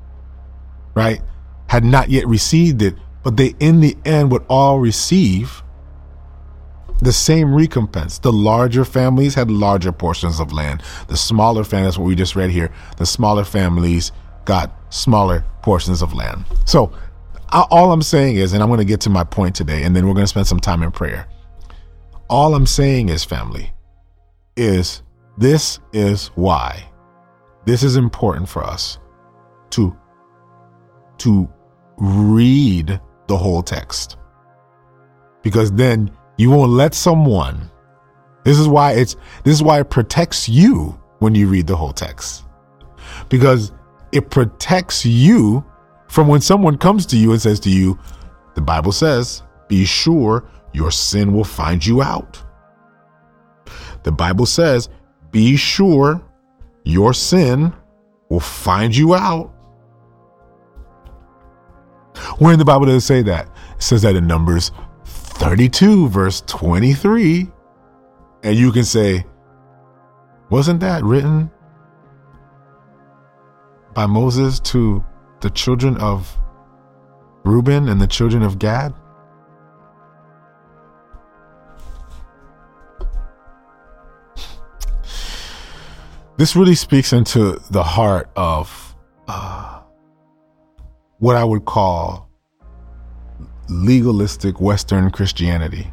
right, had not yet received it, but they in the end would all receive the same recompense. The larger families had larger portions of land. The smaller families, what we just read here, the smaller families got smaller portions of land. So all I'm saying is, and I'm going to get to my point today, and then we're going to spend some time in prayer. All I'm saying is, family, is this is why this is important for us to, to read the whole text, because then you won't let someone. This is why it's, this is why it protects you when you read the whole text, because it protects you from when someone comes to you and says to you, the Bible says, be sure your sin will find you out. The Bible says, be sure your sin will find you out. Where in the Bible does it say that? It says that in Numbers thirty-two, verse twenty-three. And you can say, wasn't that written by Moses to the children of Reuben and the children of Gad? This really speaks into the heart of uh, what I would call legalistic Western Christianity.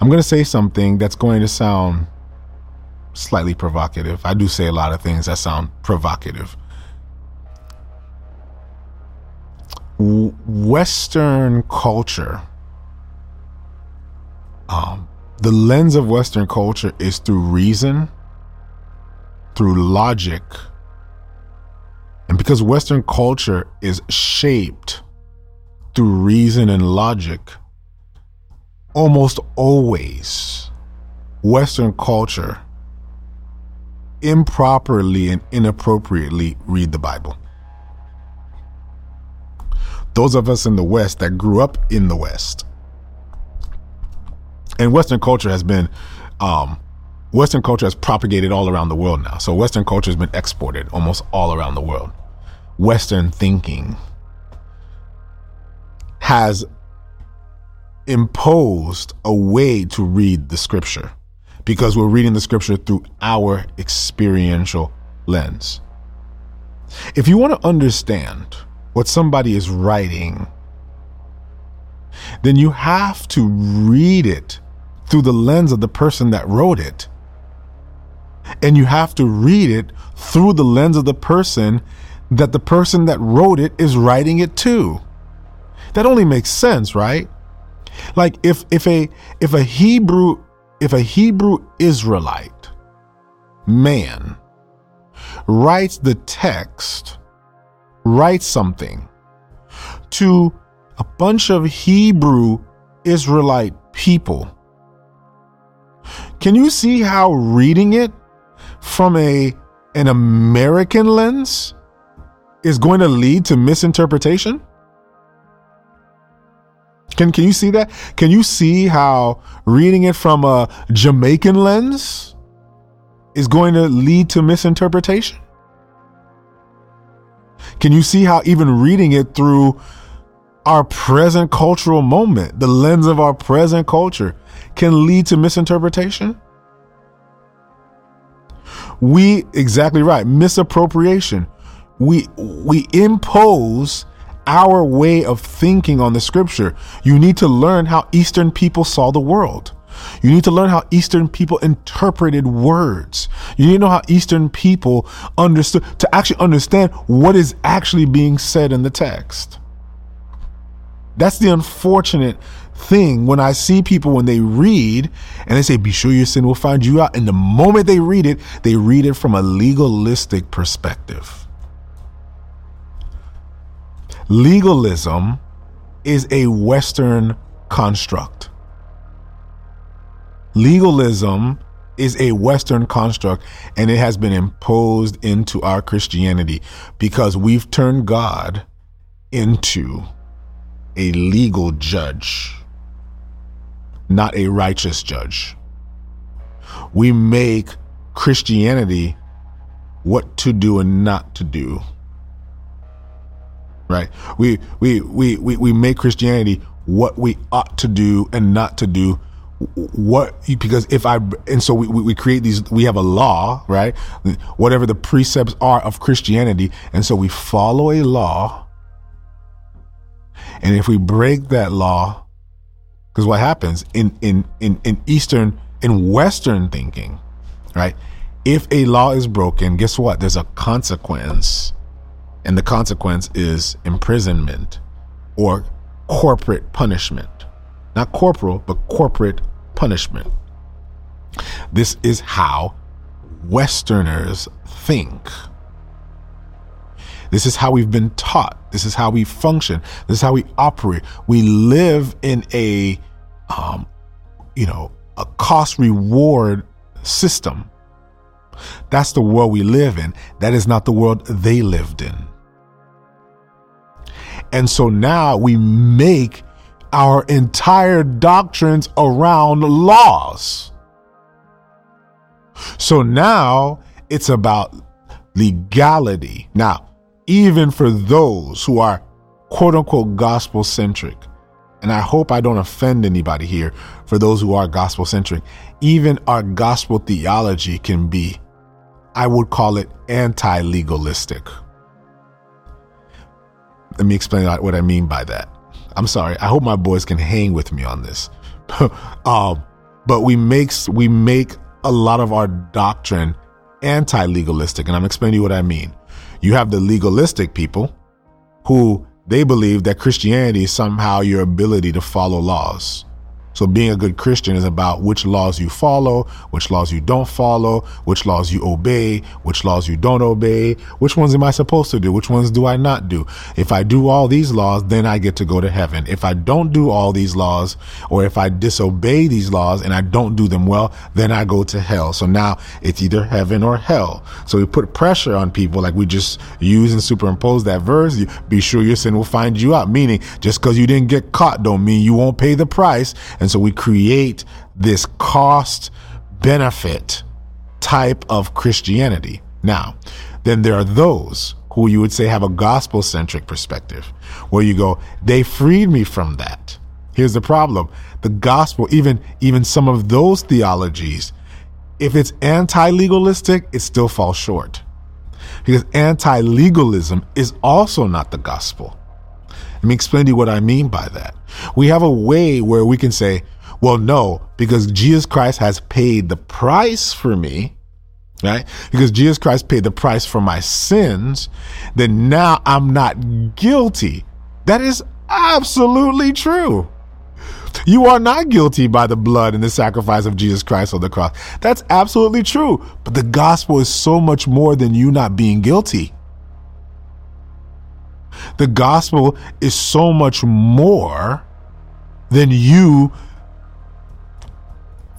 I'm going to say something that's going to sound slightly provocative. I do say a lot of things that sound provocative. W- Western culture, um, the lens of Western culture is through reason, through logic. And because Western culture is shaped through reason and logic, almost always Western culture improperly and inappropriately read the Bible. Those of us in the West that grew up in the West, and Western culture has been um Western culture has propagated all around the world now. So Western culture has been exported almost all around the world. Western thinking has imposed a way to read the scripture, because we're reading the scripture through our experiential lens. If you want to understand what somebody is writing, then you have to read it through the lens of the person that wrote it. And you have to read it through the lens of the person that the person that wrote it is writing it to. That only makes sense, right? Like if if a if a Hebrew if a Hebrew Israelite man writes the text, writes something to a bunch of Hebrew Israelite people, can you see how reading it from a an American lens is going to lead to misinterpretation? Can can you see that? Can you see how reading it from a Jamaican lens is going to lead to misinterpretation? Can you see how even reading it through our present cultural moment, the lens of our present culture, can lead to misinterpretation? We, exactly right, misappropriation. We we impose our way of thinking on the scripture. You need to learn how Eastern people saw the world. You need to learn how Eastern people interpreted words. You need to know how Eastern people understood, to actually understand what is actually being said in the text. That's the unfortunate thing when I see people, when they read and they say, be sure your sin will find you out. And the moment they read it, they read it from a legalistic perspective. Legalism is a Western construct. Legalism is a Western construct, and it has been imposed into our Christianity because we've turned God into a legal judge, not a righteous judge. We make Christianity what to do and not to do. Right? We we we we, we make Christianity what we ought to do and not to do. What, because if I, and so we, we create these, we have a law, right? Whatever the precepts are of Christianity. And so we follow a law. And if we break that law, because what happens in, in, in, in Eastern, in Western thinking, right? If a law is broken, guess what? There's a consequence. And the consequence is imprisonment or corporate punishment. Not corporal, but corporate punishment. This is how Westerners think. This is how we've been taught. This is how we function. This is how we operate. We live in a, um, you know, a cost-reward system. That's the world we live in. That is not the world they lived in. And so now we make our entire doctrines around laws. So now it's about legality. Now, even for those who are quote unquote gospel centric, and I hope I don't offend anybody here, for those who are gospel centric, even our gospel theology can be, I would call it, anti-legalistic. Let me explain what I mean by that. I'm sorry. I hope my boys can hang with me on this. um, but we makes we make a lot of our doctrine anti-legalistic, and I'm explaining to you what I mean. You have the legalistic people who they believe that Christianity is somehow your ability to follow laws. So being a good Christian is about which laws you follow, which laws you don't follow, which laws you obey, which laws you don't obey, which ones am I supposed to do, which ones do I not do. If I do all these laws, then I get to go to heaven. If I don't do all these laws, or if I disobey these laws and I don't do them well, then I go to hell. So now it's either heaven or hell. So we put pressure on people, like we just use and superimpose that verse, you, be sure your sin will find you out, meaning just because you didn't get caught don't mean you won't pay the price. And And so we create this cost benefit type of Christianity. Now, then there are those who you would say have a gospel centric perspective where you go, they freed me from that. Here's the problem. The gospel, even, even some of those theologies, if it's anti-legalistic, it still falls short because anti-legalism is also not the gospel. Let me explain to you what I mean by that. We have a way where we can say, well, no, because Jesus Christ has paid the price for me, right? Because Jesus Christ paid the price for my sins, then now I'm not guilty. That is absolutely true. You are not guilty by the blood and the sacrifice of Jesus Christ on the cross. That's absolutely true. But the gospel is so much more than you not being guilty. The gospel is so much more than you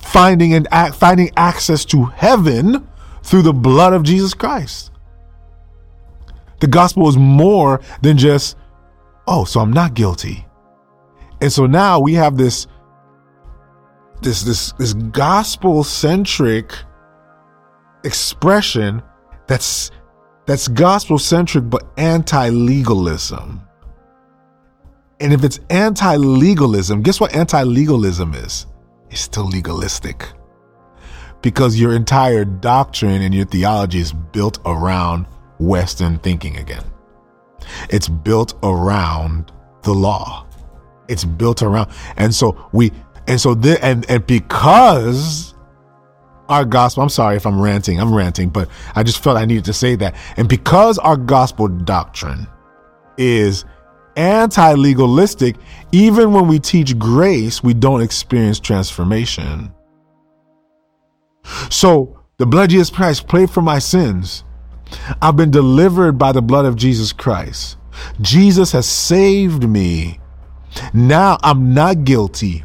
finding and ac- finding access to heaven through the blood of Jesus Christ. The gospel is more than just, oh, so I'm not guilty. And so now we have this, this, this, this gospel-centric expression that's That's gospel-centric, but anti-legalism. And if it's anti-legalism, guess what anti-legalism is? It's still legalistic. Because your entire doctrine and your theology is built around Western thinking again. It's built around the law. It's built around. And so we, and so the, and, and because our gospel, I'm sorry if I'm ranting, I'm ranting, but I just felt I needed to say that. And because our gospel doctrine is anti-legalistic, even when we teach grace, we don't experience transformation. So the blood of Jesus Christ paid for my sins. I've been delivered by the blood of Jesus Christ. Jesus has saved me. Now I'm not guilty.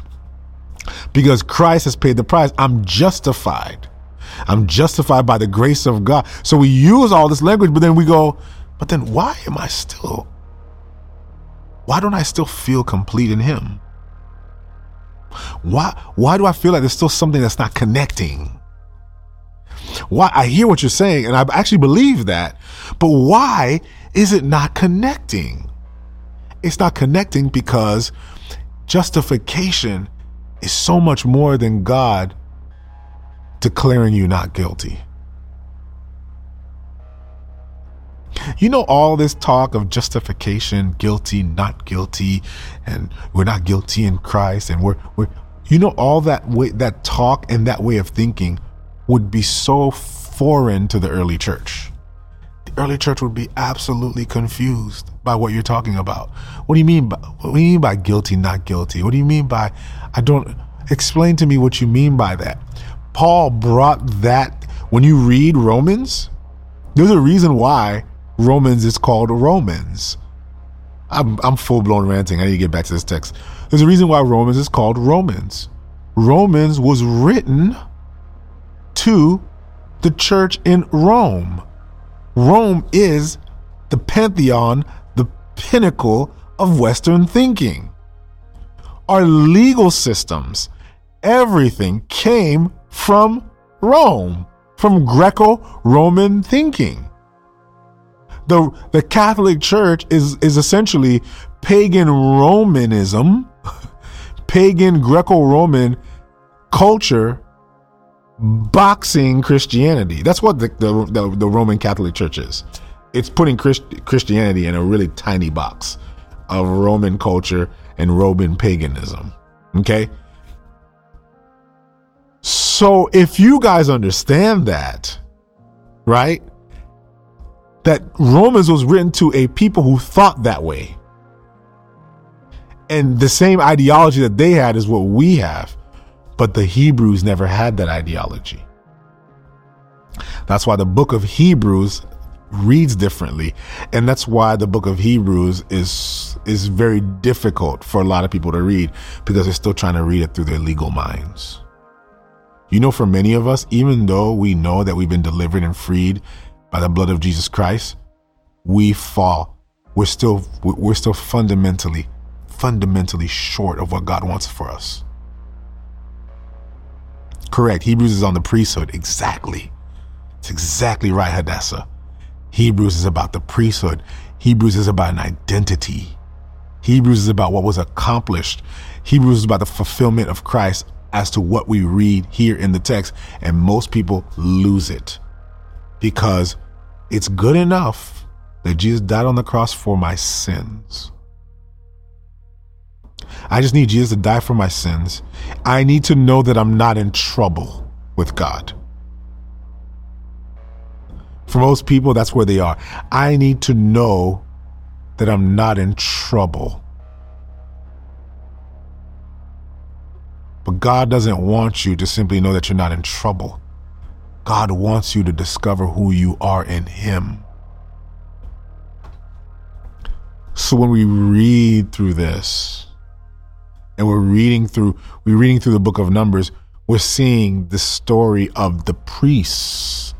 Because Christ has paid the price, I'm justified. I'm justified by the grace of God. So we use all this language, but then we go, but then why am I still, why don't I still feel complete in him? Why, why do I feel like there's still something that's not connecting? Why? I hear what you're saying, and I actually believe that, but why is it not connecting? It's not connecting because justification is so much more than God declaring you not guilty. You know, all this talk of justification, guilty, not guilty, and we're not guilty in Christ, and we're, we're you know, all that way, that talk and that way of thinking would be so foreign to the early church. The early church would be absolutely confused by what you're talking about. What do you mean by, what do you mean by guilty, not guilty? What do you mean by, I don't, explain to me what you mean by that. Paul brought that, when you read Romans, there's a reason why Romans is called Romans. I'm, I'm full-blown ranting. I need to get back to this text. There's a reason why Romans is called Romans. Romans was written to the church in Rome. Rome is the pantheon, the pinnacle of Western thinking. Our legal systems, everything came from Rome, from Greco-Roman thinking. The, the Catholic Church is, is essentially pagan Romanism, pagan Greco-Roman culture boxing Christianity. That's what the, the, the, the Roman Catholic Church is. It's putting Christ, Christianity in a really tiny box of Roman culture and Roman paganism. Okay? So if you guys understand that, right? That Romans was written to a people who thought that way. And the same ideology that they had is what we have. But the Hebrews never had that ideology. That's why the book of Hebrews reads differently. And that's why the book of Hebrews is, is very difficult for a lot of people to read, because they're still trying to read it through their legal minds. You know, for many of us, even though we know that we've been delivered and freed by the blood of Jesus Christ, we fall. We're still, we're still fundamentally, fundamentally short of what God wants for us. Correct. Hebrews is on the priesthood. Exactly. It's exactly right, Hadassah. Hebrews is about the priesthood. Hebrews is about an identity. Hebrews is about what was accomplished. Hebrews is about the fulfillment of Christ as to what we read here in the text. And most people lose it because it's good enough that Jesus died on the cross for my sins. I just need Jesus to die for my sins. I need to know that I'm not in trouble with God. For most people, that's where they are. I need to know that I'm not in trouble. But God doesn't want you to simply know that you're not in trouble. God wants you to discover who you are in Him. So when we read through this, and we're reading through, we're reading through the book of Numbers, we're seeing the story of the priests,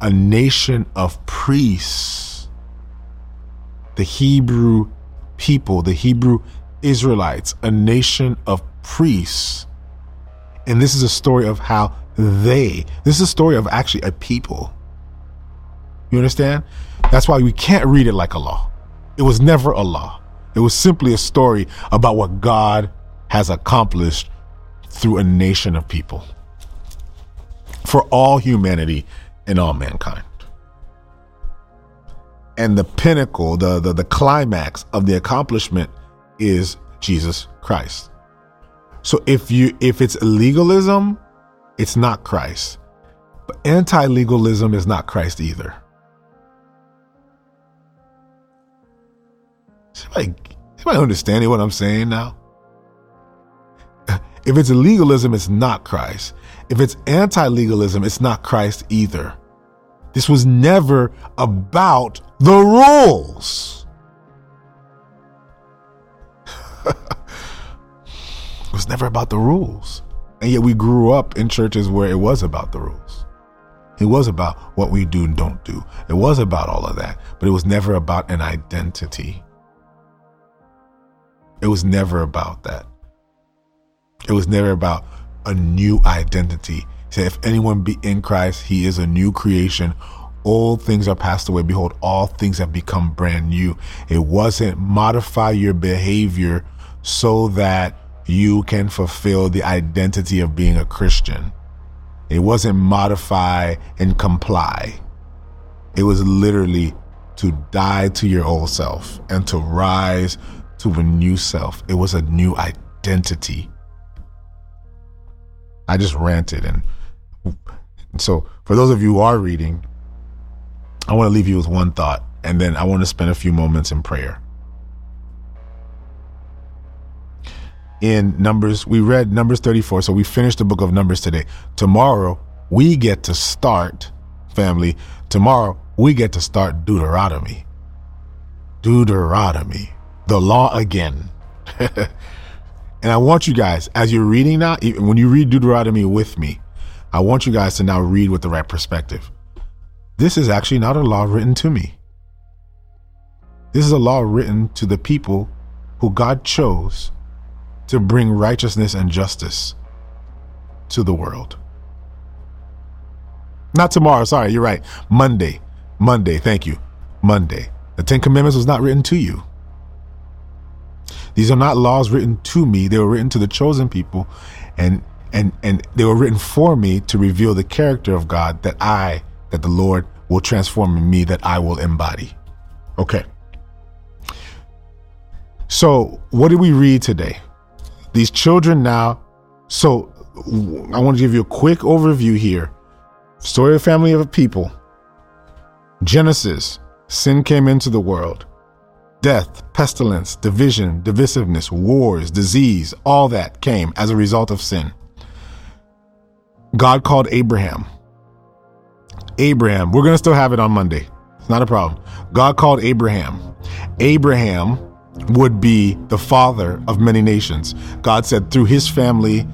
a nation of priests, the Hebrew people, the Hebrew Israelites, a nation of priests. And this is a story of how they, this is a story of actually a people. You understand? That's why we can't read it like a law. It was never a law. It was simply a story about what God has accomplished through a nation of people for all humanity and all mankind. And the pinnacle, the, the, the climax of the accomplishment is Jesus Christ. So if you, if it's legalism, it's not Christ. But anti-legalism is not Christ either. Somebody, somebody understanding what I'm saying now? If it's legalism, it's not Christ. If it's anti-legalism, it's not Christ either. This was never about the rules. It was never about the rules. And yet we grew up in churches where it was about the rules. It was about what we do and don't do. It was about all of that, but it was never about an identity. It was never about that. It was never about a new identity. He said, if anyone be in Christ, he is a new creation. All things are passed away. Behold, all things have become brand new. It wasn't modify your behavior so that you can fulfill the identity of being a Christian. It wasn't modify and comply. It was literally to die to your old self and to rise to a new self. It was a new identity. I just ranted. And so for those of you who are reading, I want to leave you with one thought, and then I want to spend a few moments in prayer. In Numbers, we read Numbers thirty-four, so we finished the book of Numbers today. Tomorrow, we get to start, family, tomorrow, we get to start Deuteronomy. Deuteronomy, the law again. And I want you guys, as you're reading now, when you read Deuteronomy with me, I want you guys to now read with the right perspective. This is actually not a law written to me. This is a law written to the people who God chose to bring righteousness and justice to the world. Not tomorrow, sorry, you're right. Monday, Monday, thank you, Monday. The Ten Commandments was not written to you. These are not laws written to me. They were written to the chosen people, and and and they were written for me to reveal the character of God that I, that the Lord will transform in me, that I will embody. Okay. So what did we read today? These children now. So I want to give you a quick overview here. Story of family of a people. Genesis, sin came into the world. Death, pestilence, division, divisiveness, wars, disease, all that came as a result of sin. God called Abraham. Abraham, we're going to still have it on Monday. It's not a problem. God called Abraham. Abraham would be the father of many nations. God said through his family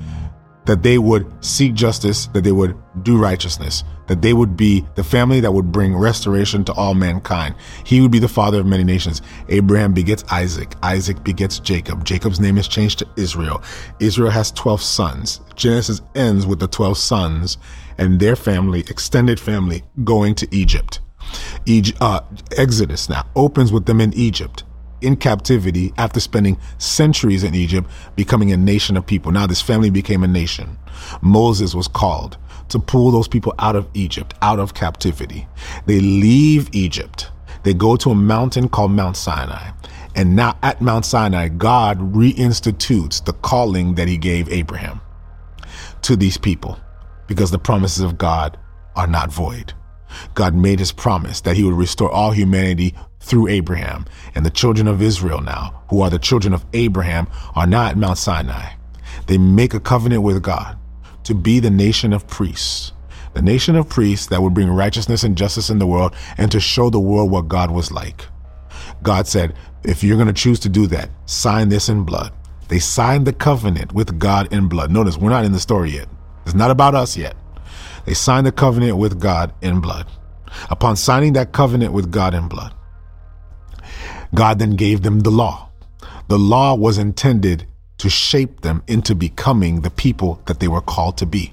that they would seek justice, that they would do righteousness, that they would be the family that would bring restoration to all mankind. He would be the father of many nations. Abraham begets Isaac. Isaac begets Jacob. Jacob's name is changed to Israel. Israel has twelve sons. Genesis ends with the twelve sons and their family, extended family, going to Egypt. Egy- uh, Exodus now opens with them in Egypt, in captivity, after spending centuries in Egypt, becoming a nation of people. Now this family became a nation. Moses was called to pull those people out of Egypt, out of captivity. They leave Egypt. They go to a mountain called Mount Sinai. And now at Mount Sinai, God reinstitutes the calling that he gave Abraham to these people, because the promises of God are not void. God made his promise that he would restore all humanity through Abraham. And the children of Israel now, who are the children of Abraham, are now at Mount Sinai. They make a covenant with God to be the nation of priests, the nation of priests that would bring righteousness and justice in the world and to show the world what God was like. God said, if you're going to choose to do that, sign this in blood. They signed the covenant with God in blood. Notice we're not in the story yet. It's not about us yet. They signed the covenant with God in blood. Upon signing that covenant with God in blood, God then gave them the law. The law was intended to shape them into becoming the people that they were called to be.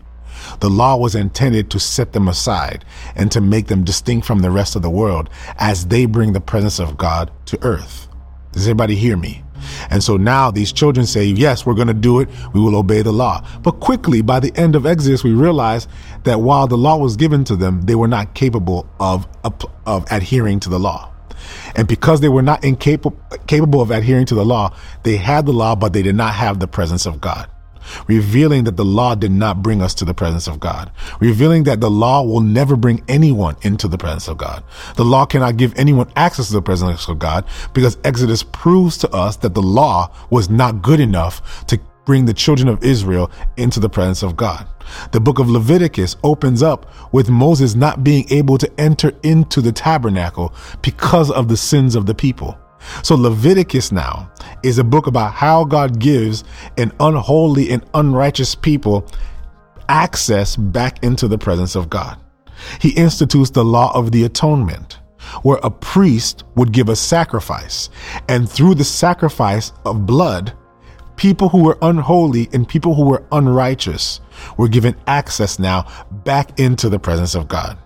The law was intended to set them aside and to make them distinct from the rest of the world as they bring the presence of God to earth. Does everybody hear me? And so now these children say, yes, we're going to do it. We will obey the law. But quickly, by the end of Exodus, we realize that while the law was given to them, they were not capable of, of adhering to the law. And because they were not incapable capable of adhering to the law, they had the law, but they did not have the presence of God, revealing that the law did not bring us to the presence of God, revealing that the law will never bring anyone into the presence of God. The law cannot give anyone access to the presence of God, because Exodus proves to us that the law was not good enough to bring the children of Israel into the presence of God. The book of Leviticus opens up with Moses not being able to enter into the tabernacle because of the sins of the people. So Leviticus now is a book about how God gives an unholy and unrighteous people access back into the presence of God. He institutes the law of the atonement, where a priest would give a sacrifice, and through the sacrifice of blood, people who were unholy and people who were unrighteous were given access now back into the presence of God.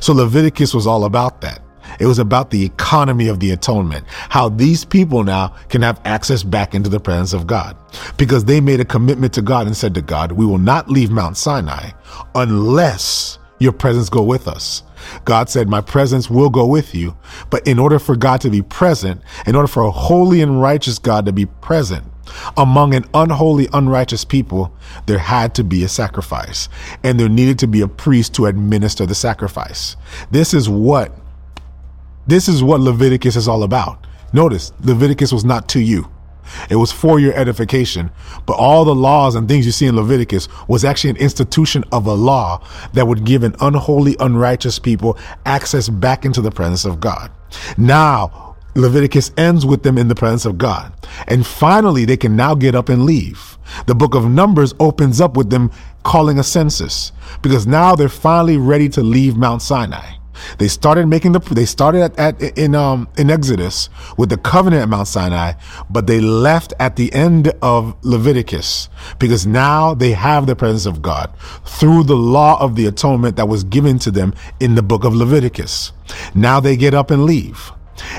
So Leviticus was all about that. It was about the economy of the atonement, how these people now can have access back into the presence of God, because they made a commitment to God and said to God, we will not leave Mount Sinai unless your presence go with us. God said, my presence will go with you. But in order for God to be present, in order for a holy and righteous God to be present among an unholy, unrighteous people, there had to be a sacrifice, and there needed to be a priest to administer the sacrifice. This is what This is what Leviticus is all about. Notice, Leviticus was not to you. It was for your edification. But all the laws and things you see in Leviticus was actually an institution of a law that would give an unholy, unrighteous people access back into the presence of God. Now, Leviticus ends with them in the presence of God. And finally, they can now get up and leave. The book of Numbers opens up with them calling a census, because now they're finally ready to leave Mount Sinai. They started making the. They started at, at in um in Exodus with the covenant at Mount Sinai, but they left at the end of Leviticus, because now they have the presence of God through the law of the atonement that was given to them in the book of Leviticus. Now they get up and leave.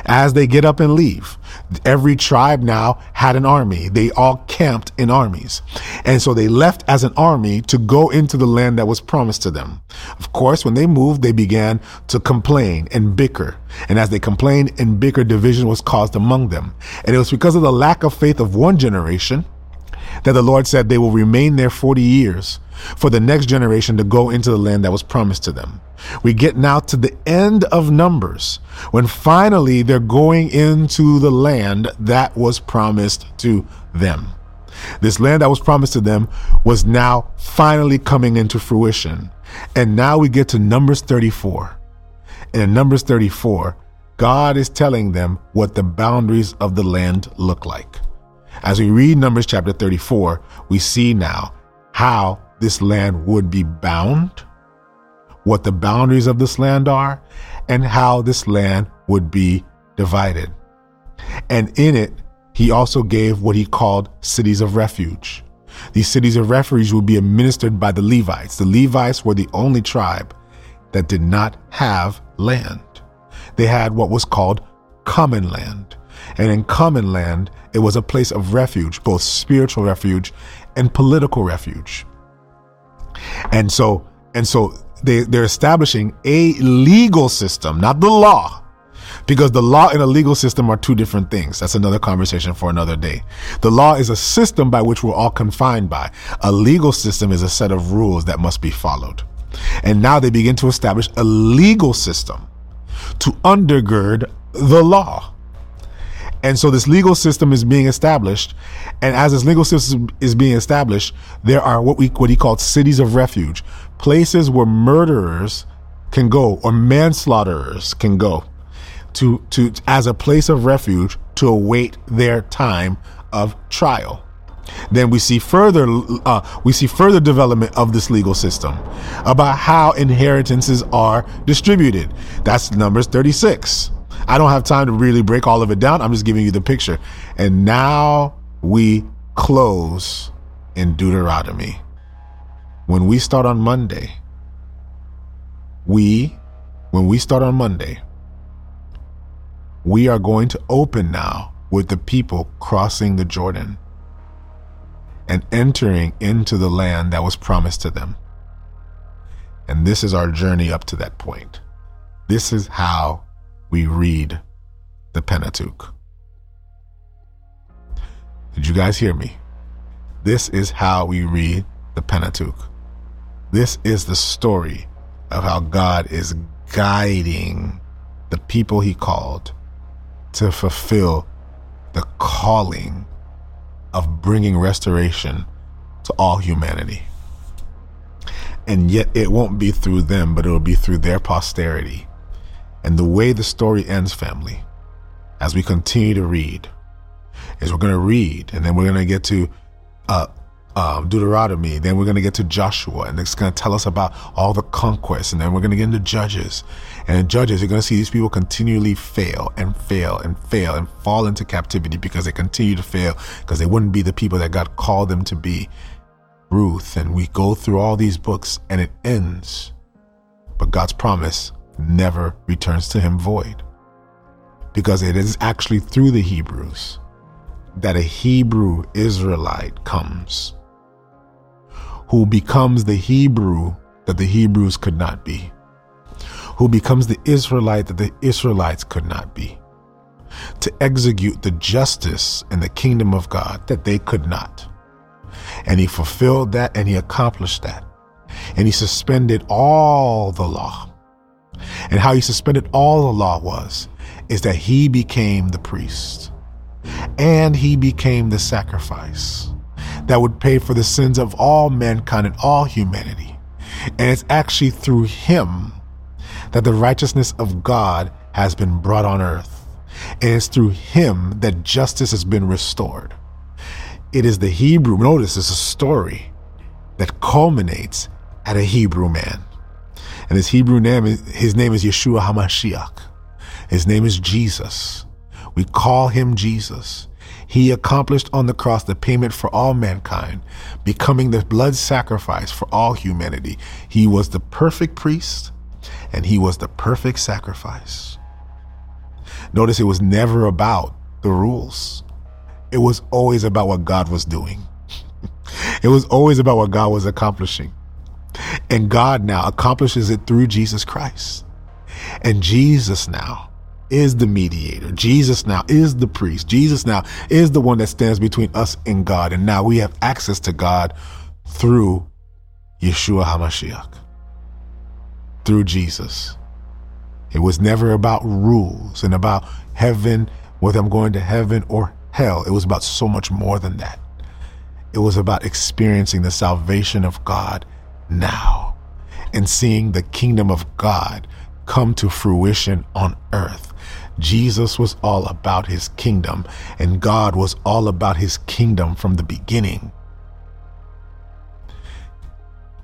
As they get up and leave, every tribe now had an army. They all camped in armies. And so they left as an army to go into the land that was promised to them. Of course, when they moved, they began to complain and bicker. And as they complained and bickered, division was caused among them. And it was because of the lack of faith of one generation that the Lord said they will remain there forty years for the next generation to go into the land that was promised to them. We get now to the end of Numbers, when finally they're going into the land that was promised to them. This land that was promised to them was now finally coming into fruition. And now we get to Numbers thirty-four. And in Numbers thirty-four, God is telling them what the boundaries of the land look like. As we read Numbers chapter thirty-four, we see now how this land would be bound, what the boundaries of this land are, and how this land would be divided. And in it, he also gave what he called cities of refuge. These cities of refuge would be administered by the Levites. The Levites were the only tribe that did not have land. They had what was called common land. And in common land, it was a place of refuge, both spiritual refuge and political refuge. And so, and so they, they're establishing a legal system, not the law, because the law and a legal system are two different things. That's another conversation for another day. The law is a system by which we're all confined by. A legal system is a set of rules that must be followed. And now they begin to establish a legal system to undergird the law. And so this legal system is being established. And as this legal system is being established, there are what we what he called cities of refuge, places where murderers can go or manslaughterers can go to, to as a place of refuge to await their time of trial. Then we see further uh, we see further development of this legal system about how inheritances are distributed. That's Numbers thirty-six. I don't have time to really break all of it down. I'm just giving you the picture. And now we close in Deuteronomy. When we start on Monday, we, when we start on Monday, we are going to open now with the people crossing the Jordan and entering into the land that was promised to them. And this is our journey up to that point. This is how we read the Pentateuch. Did you guys hear me? This is how we read the Pentateuch. This is the story of how God is guiding the people he called to fulfill the calling of bringing restoration to all humanity. And yet it won't be through them, but it will be through their posterity. And the way the story ends, family, as we continue to read, is we're going to read, and then we're going to get to uh, um, Deuteronomy. Then we're going to get to Joshua, and it's going to tell us about all the conquests. And then we're going to get into Judges. And in Judges, you're going to see these people continually fail and fail and fail and fall into captivity because they continue to fail, because they wouldn't be the people that God called them to be. Ruth, and we go through all these books, and it ends. But God's promise never returns to him void, because it is actually through the Hebrews that a Hebrew Israelite comes, who becomes the Hebrew that the Hebrews could not be, who becomes the Israelite that the Israelites could not be, to execute the justice and the kingdom of God that they could not. And he fulfilled that, and he accomplished that, and he suspended all the law. And how he suspended all the law was is that he became the priest, and he became the sacrifice that would pay for the sins of all mankind and all humanity. And it's actually through him that the righteousness of God has been brought on earth, and it's through him that justice has been restored. It is the Hebrew, notice it's a story that culminates at a Hebrew man. And his Hebrew name, his name is Yeshua HaMashiach. His name is Jesus. We call him Jesus. He accomplished on the cross the payment for all mankind, becoming the blood sacrifice for all humanity. He was the perfect priest, and he was the perfect sacrifice. Notice it was never about the rules. It was always about what God was doing. It was always about what God was accomplishing. And God now accomplishes it through Jesus Christ. And Jesus now is the mediator. Jesus now is the priest. Jesus now is the one that stands between us and God. And now we have access to God through Yeshua HaMashiach, through Jesus. It was never about rules and about heaven, whether I'm going to heaven or hell. It was about so much more than that. It was about experiencing the salvation of God now and seeing the kingdom of God come to fruition on earth. Jesus was all about his kingdom, and God was all about his kingdom from the beginning.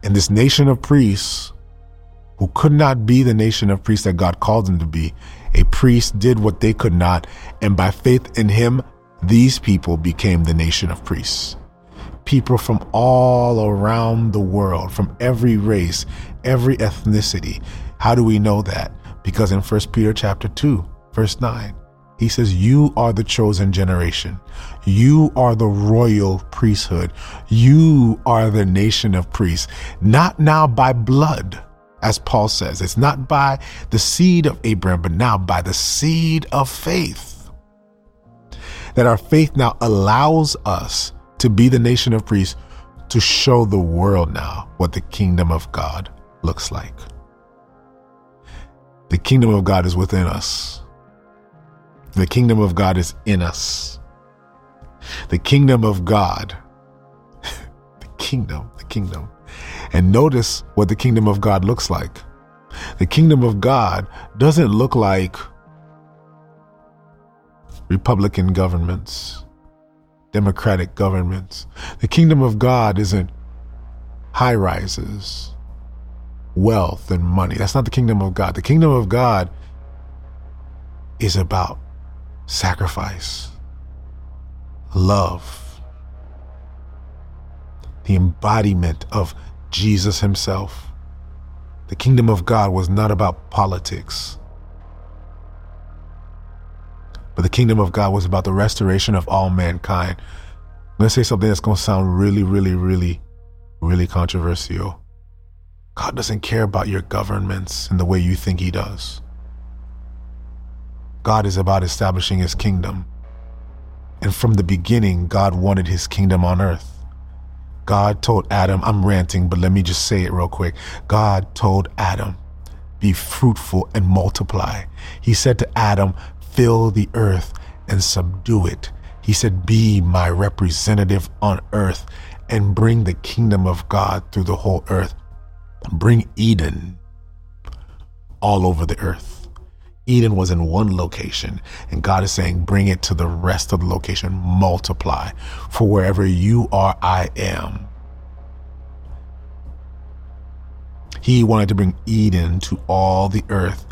And this nation of priests who could not be the nation of priests that God called them to be, a priest did what they could not, and by faith in him, these people became the nation of priests. People from all around the world, from every race, every ethnicity. How do we know that? Because in First Peter chapter two, verse nine, he says, you are the chosen generation. You are the royal priesthood. You are the nation of priests, not now by blood, as Paul says. It's not by the seed of Abraham, but now by the seed of faith. That our faith now allows us to be the nation of priests, to show the world now what the kingdom of God looks like. The kingdom of God is within us. The kingdom of God is in us. The kingdom of God, the kingdom, the kingdom. And notice what the kingdom of God looks like. The kingdom of God doesn't look like Republican governments, democratic governments. The kingdom of God isn't high rises, wealth, and money. That's not the kingdom of God. The kingdom of God is about sacrifice, love, the embodiment of Jesus himself. The kingdom of God was not about politics, but the kingdom of God was about the restoration of all mankind. I'm going to say something that's going to sound really, really, really, really controversial. God doesn't care about your governments in the way you think he does. God is about establishing his kingdom. And from the beginning, God wanted his kingdom on earth. God told Adam, I'm ranting, but let me just say it real quick. God told Adam, be fruitful and multiply. He said to Adam, fill the earth and subdue it. He said, be my representative on earth and bring the kingdom of God through the whole earth. Bring Eden all over the earth. Eden was in one location, and God is saying, bring it to the rest of the location, multiply. For wherever you are, I am. He wanted to bring Eden to all the earth.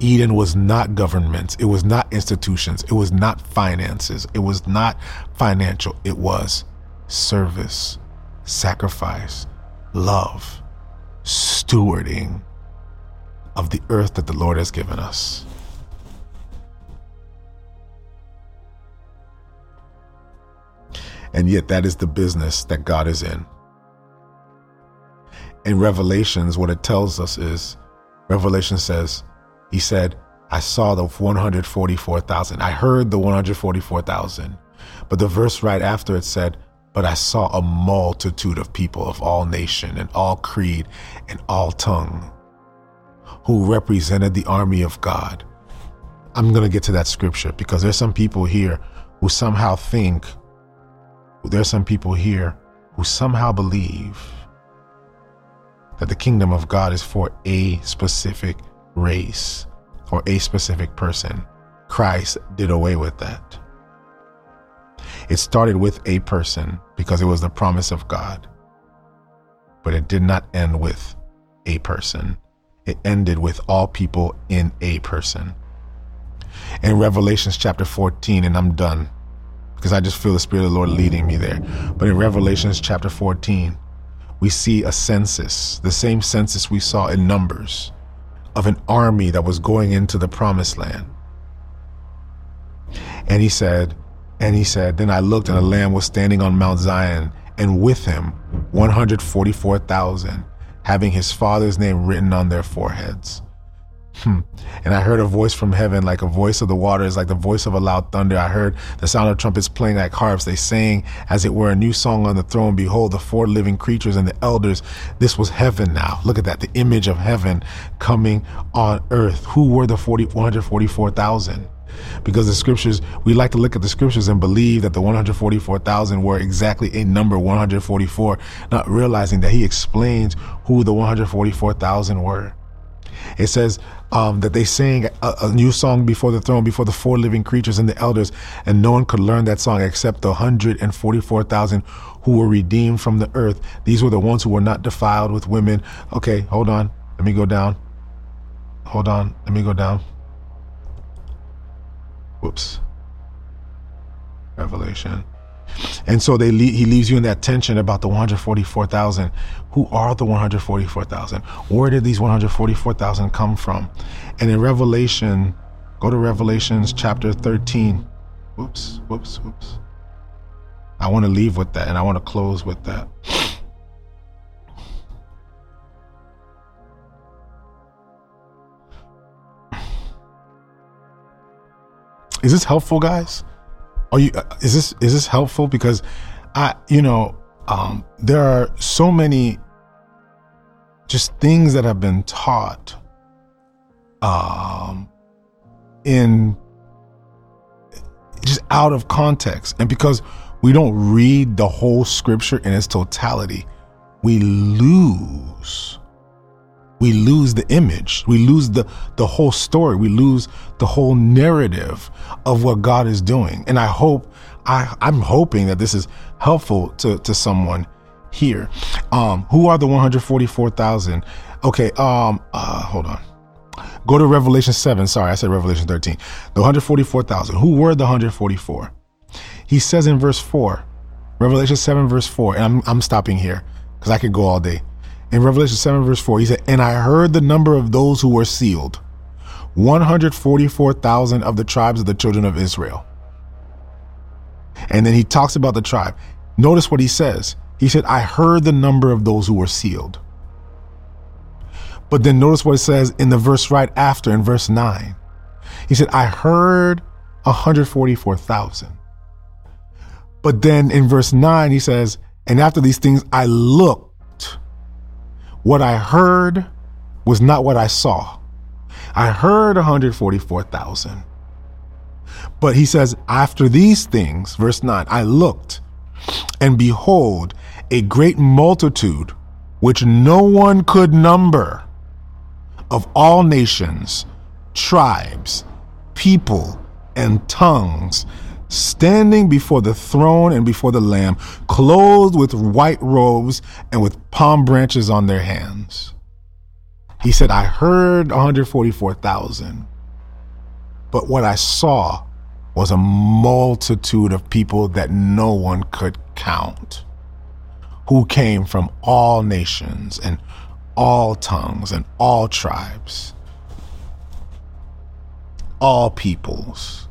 Eden was not governments. It was not institutions. It was not finances. It was not financial. It was service, sacrifice, love, stewarding of the earth that the Lord has given us. And yet that is the business that God is in. In Revelations, what it tells us is, Revelation says, he said, I saw the one hundred forty-four thousand. I heard the one hundred forty-four thousand. But the verse right after it said, but I saw a multitude of people of all nation and all creed and all tongue who represented the army of God. I'm going to get to that scripture because there's some people here who somehow think, there's some people here who somehow believe that the kingdom of God is for a specific race or a specific person. Christ did away with that. It started with a person because it was the promise of God, but it did not end with a person. It ended with all people in a person. In Revelations chapter fourteen, and I'm done because I just feel the Spirit of the Lord leading me there. But in Revelations chapter fourteen, we see a census, the same census we saw in Numbers, of an army that was going into the promised land. And he said, and he said, then I looked and a lamb was standing on Mount Zion, and with him, one hundred forty-four thousand, having his father's name written on their foreheads. Hmm. And I heard a voice from heaven, like a voice of the waters, like the voice of a loud thunder. I heard the sound of trumpets playing like harps. They sang, as it were, a new song on the throne. Behold, the four living creatures and the elders. This was heaven now. Look at that. The image of heaven coming on earth. Who were the one hundred forty-four thousand? Because the scriptures, we like to look at the scriptures and believe that the one hundred forty-four thousand were exactly a number one hundred forty-four, not realizing that he explains who the one hundred forty-four thousand were. It says um, that they sang a, a new song before the throne, before the four living creatures and the elders, and no one could learn that song except the one hundred forty-four thousand who were redeemed from the earth. These were the ones who were not defiled with women. Okay, hold on. Let me go down. Hold on. Let me go down. Whoops. Revelation. And so they le- he leaves you in that tension about the one hundred forty-four thousand. Who are the one hundred forty-four thousand? Where did these one hundred forty-four thousand come from? And in Revelation, go to Revelations chapter thirteen. Whoops, whoops, whoops. I want to leave with that, and I want to close with that. Is this helpful, guys? Are you, is this, is this helpful? Because I, you know, um, there are so many just things that have been taught, um, in just out of context. And because we don't read the whole scripture in its totality, we lose, we lose the image. We lose the, the whole story. We lose the whole narrative of what God is doing. And I hope, I, I'm hoping that this is helpful to, to someone here. Um, who are the one hundred forty-four thousand? Okay, um, uh, hold on. Go to Revelation seven. Sorry, I said Revelation thirteen. The one hundred forty-four thousand. Who were the one hundred forty-four? He says in verse four, Revelation seven, verse four, and I'm, I'm stopping here because I could go all day. In Revelation seven, verse four, he said, and I heard the number of those who were sealed, one hundred forty-four thousand of the tribes of the children of Israel. And then he talks about the tribe. Notice what he says. He said, I heard the number of those who were sealed. But then notice what it says in the verse right after, in verse nine. He said, I heard one hundred forty-four thousand. But then in verse nine, he says, and after these things, I looked. What I heard was not what I saw. I heard one hundred forty-four thousand. But he says, after these things, verse nine, I looked, and behold, a great multitude, which no one could number, of all nations, tribes, people, and tongues, standing before the throne and before the Lamb, clothed with white robes and with palm branches on their hands. He said, I heard one hundred forty-four thousand, but what I saw was a multitude of people that no one could count, who came from all nations and all tongues and all tribes, all peoples.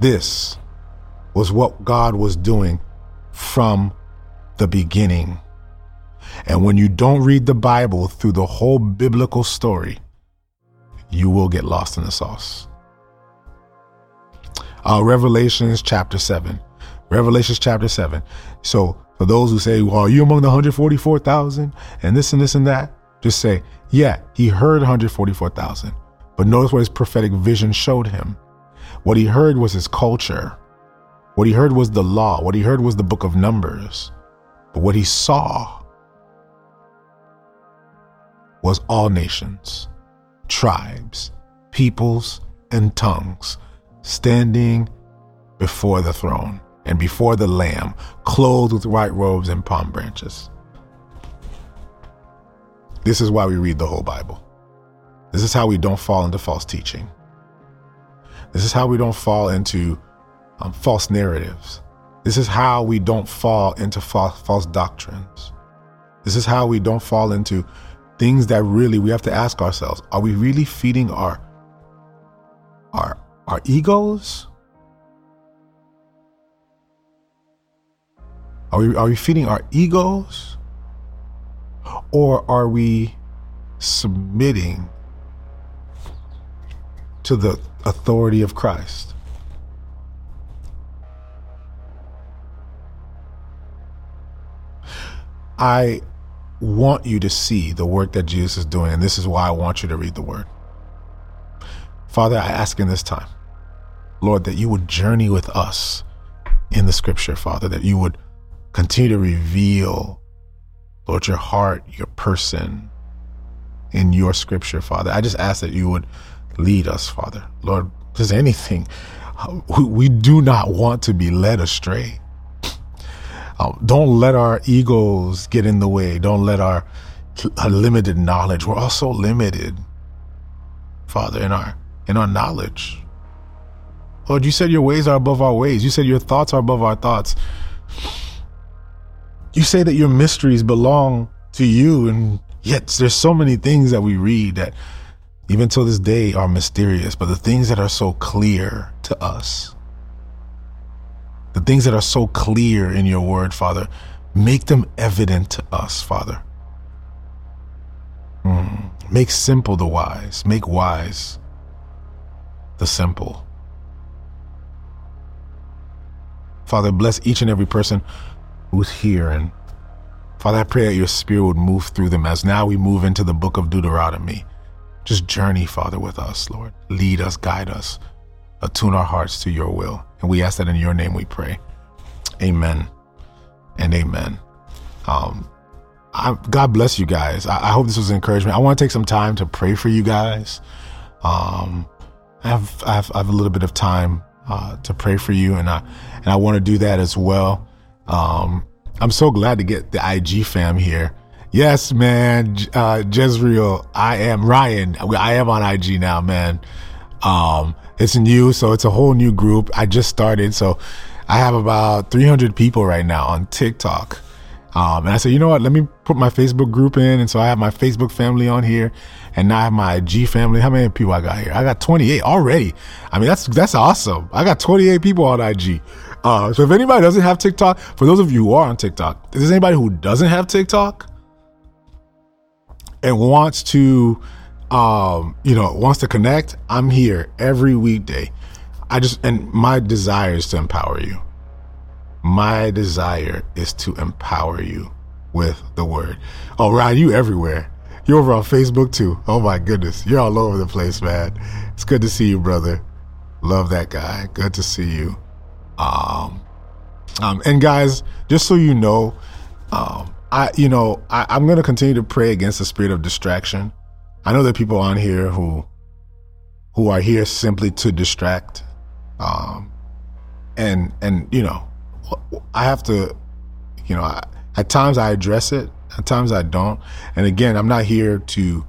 This was what God was doing from the beginning. And when you don't read the Bible through the whole biblical story, you will get lost in the sauce. Uh, Revelations chapter seven. Revelations chapter seven. So for those who say, well, are you among the one hundred forty-four thousand and this and this and that? Just say, yeah, he heard one hundred forty-four thousand. But notice what his prophetic vision showed him. What he heard was his culture. What he heard was the law. What he heard was the book of Numbers. But what he saw was all nations, tribes, peoples, and tongues standing before the throne and before the Lamb, clothed with white robes and palm branches. This is why we read the whole Bible. This is how we don't fall into false teaching. This is how we don't fall into um, false narratives. This is how we don't fall into false, false doctrines. This is how we don't fall into things that really we have to ask ourselves, are we really feeding our, our, our egos? Are we, are we feeding our egos? Or are we submitting to the authority of Christ? I want you to see the work that Jesus is doing, and this is why I want you to read the word. Father, I ask in this time, Lord, that you would journey with us in the scripture, Father, that you would continue to reveal, Lord, your heart, your person in your scripture, Father. I just ask that you would lead us, Father. Lord, if there's anything, we do not want to be led astray. Um, don't let our egos get in the way. Don't let our, our limited knowledge. We're all so limited, Father, in our in our knowledge. Lord, you said your ways are above our ways. You said your thoughts are above our thoughts. You say that your mysteries belong to you, and yet there's so many things that we read that even till this day are mysterious, but the things that are so clear to us, the things that are so clear in your word, Father, make them evident to us, Father. Mm. Make simple the wise, make wise the simple. Father, bless each and every person who's here, and Father, I pray that your spirit would move through them as now we move into the book of Deuteronomy. Just journey, Father, with us, Lord. Lead us, guide us, attune our hearts to your will. And we ask that in your name we pray. Amen and amen. Um, I, God bless you guys. I, I hope this was an encouragement. I want to take some time to pray for you guys. Um, I, have, I, have, I have a little bit of time uh, to pray for you, and I, and I want to do that as well. Um, I'm so glad to get the I G fam here. Yes, man, uh, Jezreel, I am Ryan. I am on I G now, man. Um, it's new, so it's a whole new group. I just started, so I have about three hundred people right now on TikTok. Um, and I said, you know what, let me put my Facebook group in. And so I have my Facebook family on here, and now I have my I G family. How many people I got here? I got twenty-eight already. I mean, that's that's awesome. I got twenty-eight people on I G. Uh, so if anybody doesn't have TikTok, for those of you who are on TikTok, is there anybody who doesn't have TikTok and wants to, um, you know, wants to connect? I'm here every weekday. I just, and my desire is to empower you. My desire is to empower you with the word. Oh, Ryan, you everywhere. You're over on Facebook too. Oh my goodness. You're all over the place, man. It's good to see you, brother. Love that guy. Good to see you. Um, um, and guys, just so you know, um, I, you know, I, I'm going to continue to pray against the spirit of distraction. I know there are people on here who, who are here simply to distract. Um, and, and, you know, I have to, you know, I, at times I address it, at times I don't. And again, I'm not here to,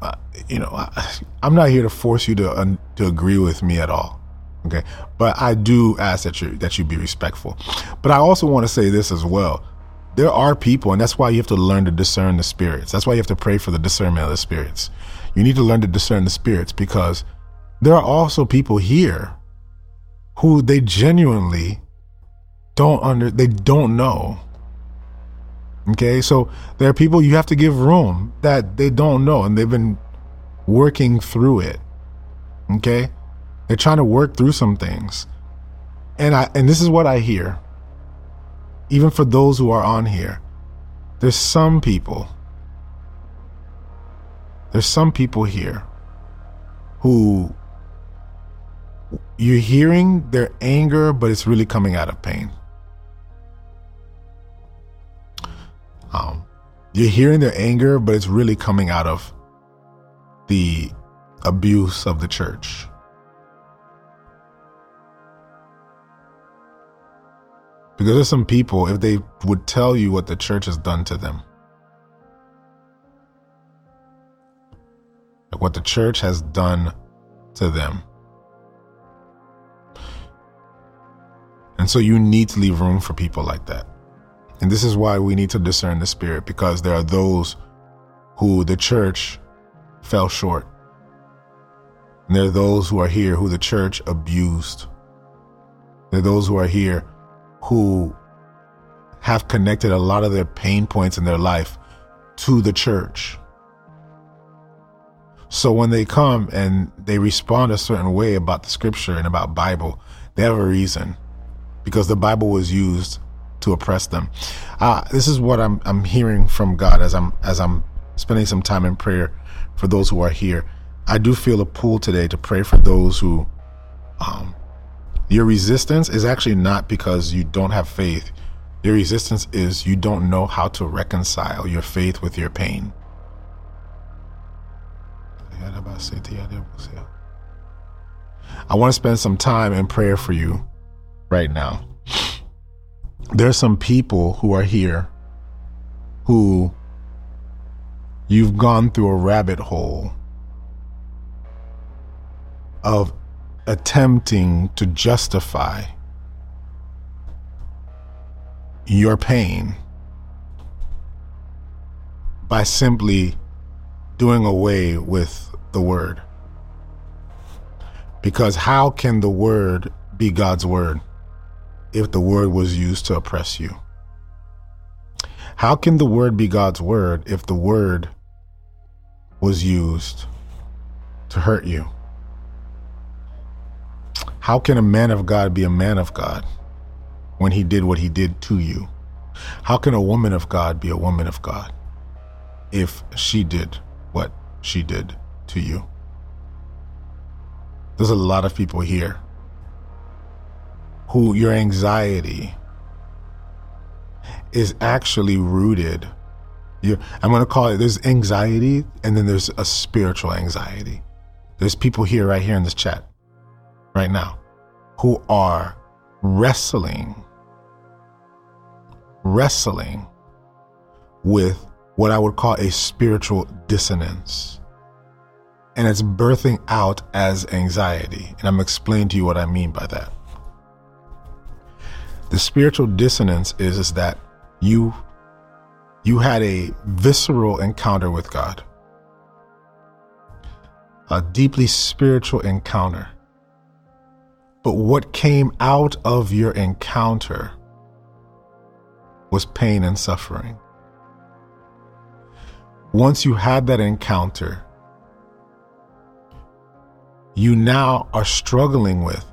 uh, you know, I, I'm not here to force you to, uh, to agree with me at all. Okay. But I do ask that you, that you be respectful. But I also want to say this as well. There are people, and that's why you have to learn to discern the spirits. That's why you have to pray for the discernment of the spirits. You need to learn to discern the spirits, because there are also people here who they genuinely don't under, they don't know. Okay. So there are people you have to give room that they don't know, and they've been working through it. Okay. They're trying to work through some things. And I, and this is what I hear. Even for those who are on here, there's some people, there's some people here who you're hearing their anger, but it's really coming out of pain. Um, you're hearing their anger, but it's really coming out of the abuse of the church. Because there's some people, if they would tell you what the church has done to them, like what the church has done to them. And so you need to leave room for people like that. And this is why we need to discern the spirit, because there are those who the church fell short. And there are those who are here who the church abused. There are those who are here who have connected a lot of their pain points in their life to the church. So when they come and they respond a certain way about the scripture and about Bible, they have a reason, because the Bible was used to oppress them. Uh, this is what I'm I'm hearing from God as I'm as I'm spending some time in prayer for those who are here. I do feel a pull today to pray for those who, um, your resistance is actually not because you don't have faith. Your resistance is you don't know how to reconcile your faith with your pain. I want to spend some time in prayer for you right now. There are some people who are here who you've gone through a rabbit hole of attempting to justify your pain by simply doing away with the word. Because how can the word be God's word if the word was used to oppress you? How can the word be God's word if the word was used to hurt you? How can a man of God be a man of God when he did what he did to you? How can a woman of God be a woman of God if she did what she did to you? There's a lot of people here who your anxiety is actually rooted. You're, I'm going to call it, there's anxiety, and then there's a spiritual anxiety. There's people here, right here in this chat right now, who are wrestling, wrestling with what I would call a spiritual dissonance. And it's birthing out as anxiety. And I'm explaining to you what I mean by that. The spiritual dissonance is, is that you, you had a visceral encounter with God, a deeply spiritual encounter. But what came out of your encounter was pain and suffering. Once you had that encounter, you now are struggling with,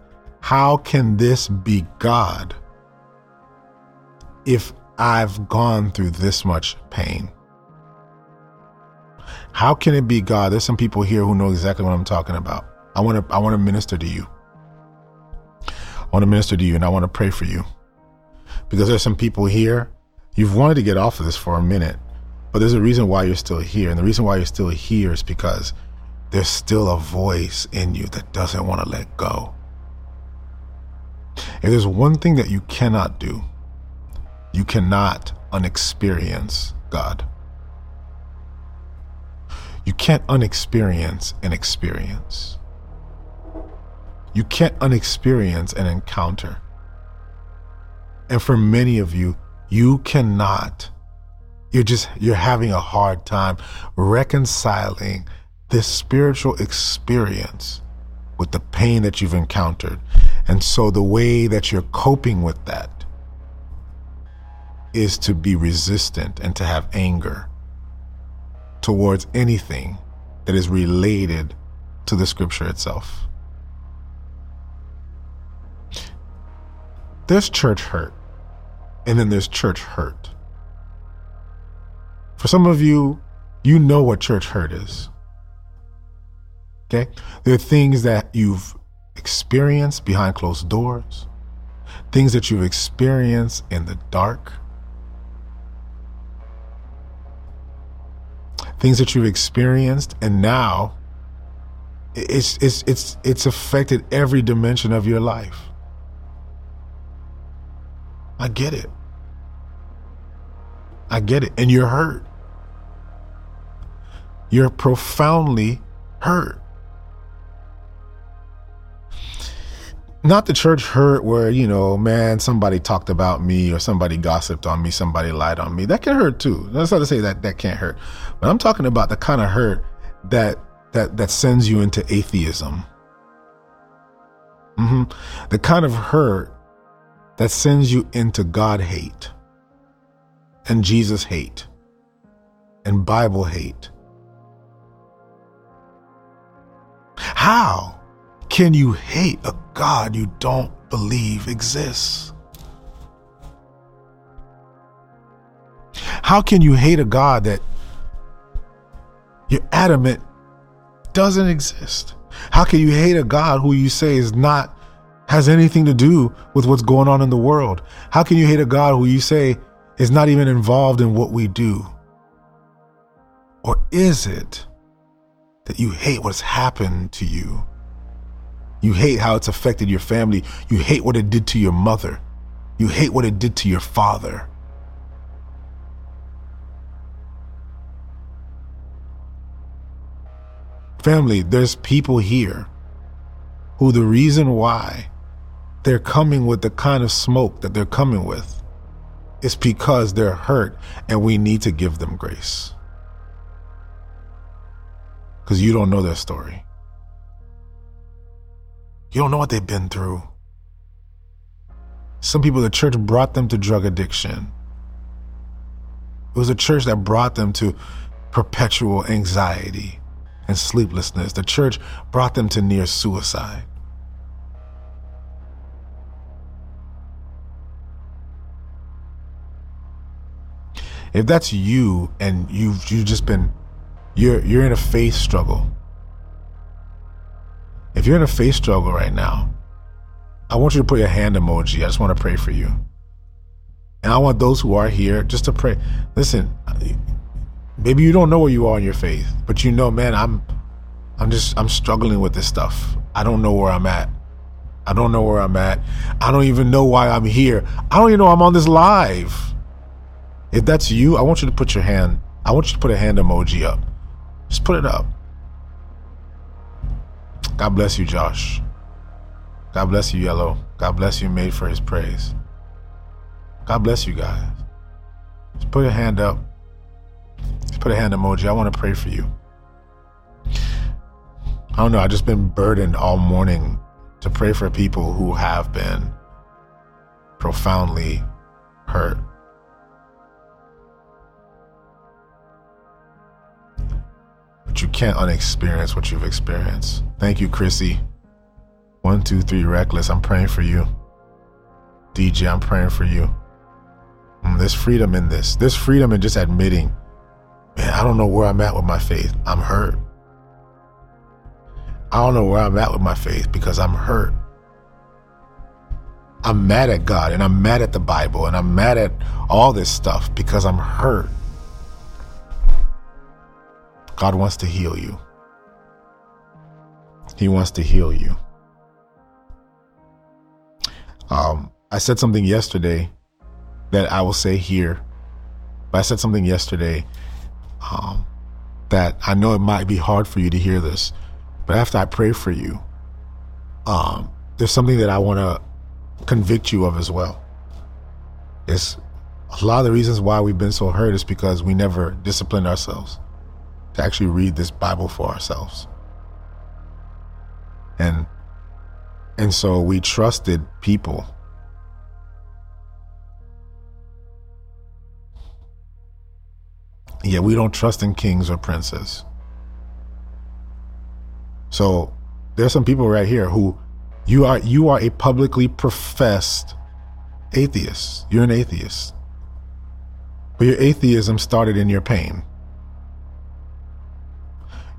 how can this be God if I've gone through this much pain? How can it be God? There's some people here who know exactly what I'm talking about. I want to, I want to minister to you. I want to minister to you, and I want to pray for you, because there's some people here You've wanted to get off of this for a minute, but there's a reason why you're still here. And the reason why you're still here is because there's still a voice in you that doesn't want to let go. If there's one thing that you cannot do, you cannot unexperience God. You can't unexperience an experience. You can't unexperience an encounter. And for many of you, you cannot. You're just, you're having a hard time reconciling this spiritual experience with the pain that you've encountered. And so the way that you're coping with that is to be resistant and to have anger towards anything that is related to the scripture itself. There's church hurt, and then there's church hurt. For some of you, you know what church hurt is. Okay? There are things that you've experienced behind closed doors, things that you've experienced in the dark, things that you've experienced, and now it's it's it's it's affected every dimension of your life. I get it. I get it. And you're hurt. You're profoundly hurt. Not the church hurt where, you know, man, somebody talked about me or somebody gossiped on me, somebody lied on me. That can hurt too. That's not to say that that can't hurt. But I'm talking about the kind of hurt that that that sends you into atheism. Mm-hmm. The kind of hurt that sends you into God hate and Jesus hate and Bible hate. How can you hate a God you don't believe exists? How can you hate a God that you're adamant doesn't exist? How can you hate a God who you say is not has anything to do with what's going on in the world? How can you hate a God who you say is not even involved in what we do? Or is it that you hate what's happened to you? You hate how it's affected your family. You hate what it did to your mother. You hate what it did to your father. Family, there's people here who the reason why they're coming with the kind of smoke that they're coming with is because they're hurt, and we need to give them grace. Because you don't know their story. You don't know what they've been through. Some people, the church brought them to drug addiction. It was a church that brought them to perpetual anxiety and sleeplessness. The church brought them to near suicide. If that's you, and you've you've just been, you're you're in a faith struggle. If you're in a faith struggle right now, I want you to put your hand emoji. I just want to pray for you. And I want those who are here just to pray. Listen, maybe you don't know where you are in your faith, but you know, man, I'm I'm just I'm struggling with this stuff. I don't know where I'm at. I don't know where I'm at. I don't even know why I'm here. I don't even know I'm on this live. If that's you, I want you to put your hand, I want you to put a hand emoji up. Just put it up. God bless you, Josh. God bless you, Yellow. God bless you, Made for His Praise. God bless you guys. Just put your hand up. Just put a hand emoji. I want to pray for you. I don't know. I've just been burdened all morning to pray for people who have been profoundly hurt. But you can't unexperience what you've experienced. Thank you, Chrissy. One, two, three, Reckless. I'm praying for you. D J, I'm praying for you. Mm, there's freedom in this. There's freedom in just admitting, man, I don't know where I'm at with my faith. I'm hurt. I don't know where I'm at with my faith because I'm hurt. I'm mad at God, and I'm mad at the Bible, and I'm mad at all this stuff because I'm hurt. God wants to heal you. He wants to heal you. Um, I said something yesterday that I will say here, but I said something yesterday um, that I know it might be hard for you to hear this, but after I pray for you, um, there's something that I want to convict you of as well. It's a lot of the reasons why we've been so hurt is because we never disciplined ourselves to actually read this Bible for ourselves. And and so we trusted people. Yeah, we don't trust in kings or princes. So there's some people right here who you are you are a publicly professed atheist. You're an atheist. But your atheism started in your pain.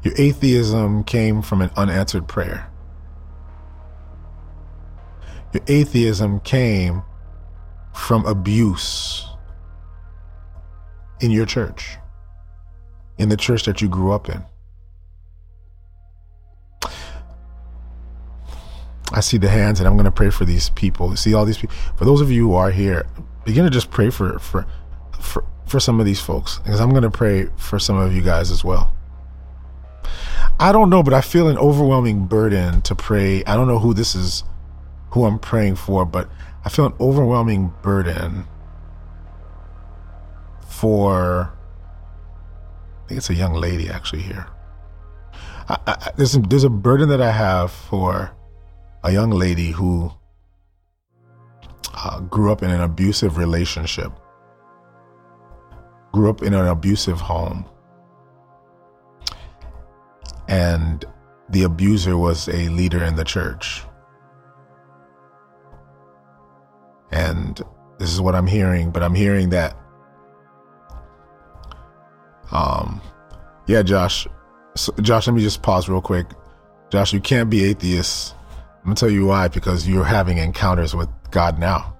Your atheism came from an unanswered prayer. Your atheism came from abuse in your church, in the church that you grew up in. I see the hands, and I'm going to pray for these people. See all these people. For those of you who are here, begin to just pray for for for, for some of these folks, because I'm going to pray for some of you guys as well. I don't know, but I feel an overwhelming burden to pray. I don't know who this is, who I'm praying for, but I feel an overwhelming burden for, I think it's a young lady actually here. I, I, there's, a, there's a burden that I have for a young lady who uh, grew up in an abusive relationship, grew up in an abusive home. And the abuser was a leader in the church. And this is what I'm hearing, but I'm hearing that, um, yeah, Josh, so Josh, let me just pause real quick. Josh, you can't be atheist. I'm gonna tell you why, because you're having encounters with God now.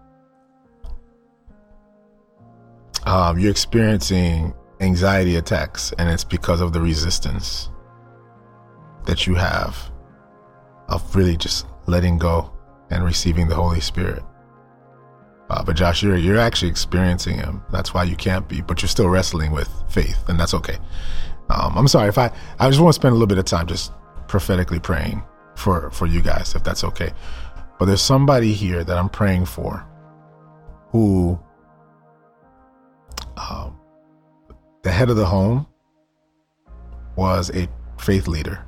Um, you're experiencing anxiety attacks, and it's because of the resistance that you have of really just letting go and receiving the Holy Spirit. Uh, but Josh, you're, you're actually experiencing him. That's why you can't be, but you're still wrestling with faith, and that's okay. Um, I'm sorry if I, I just want to spend a little bit of time just prophetically praying for, for you guys, if that's okay. But there's somebody here that I'm praying for who, um, the head of the home was a faith leader.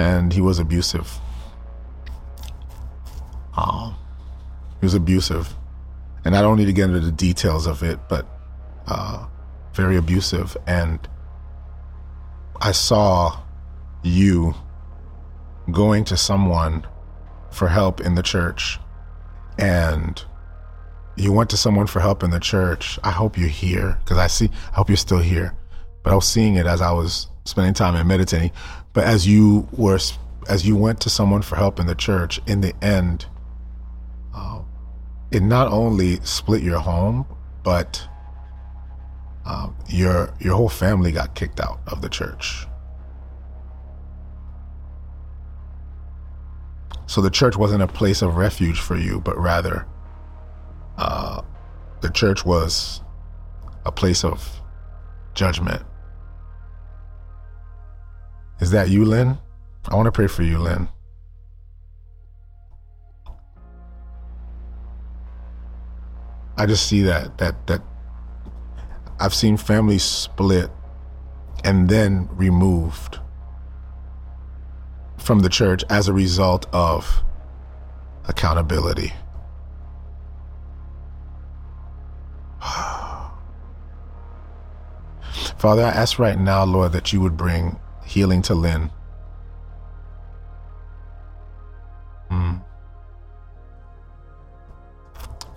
And he was abusive. Um, he was abusive. And I don't need to get into the details of it, but uh, very abusive. And I saw you going to someone for help in the church. And you went to someone for help in the church. I hope you're here, because I see, I hope you're still here. But I was seeing it as I was spending time and meditating. But as you were, as you went to someone for help in the church, in the end, uh, it not only split your home, but uh, your your whole family got kicked out of the church. So the church wasn't a place of refuge for you, but rather uh, the church was a place of judgment. Is that you, Lynn? I want to pray for you, Lynn. I just see that that that I've seen families split and then removed from the church as a result of accountability. Father, I ask right now, Lord, that you would bring healing to Lynn. Mm.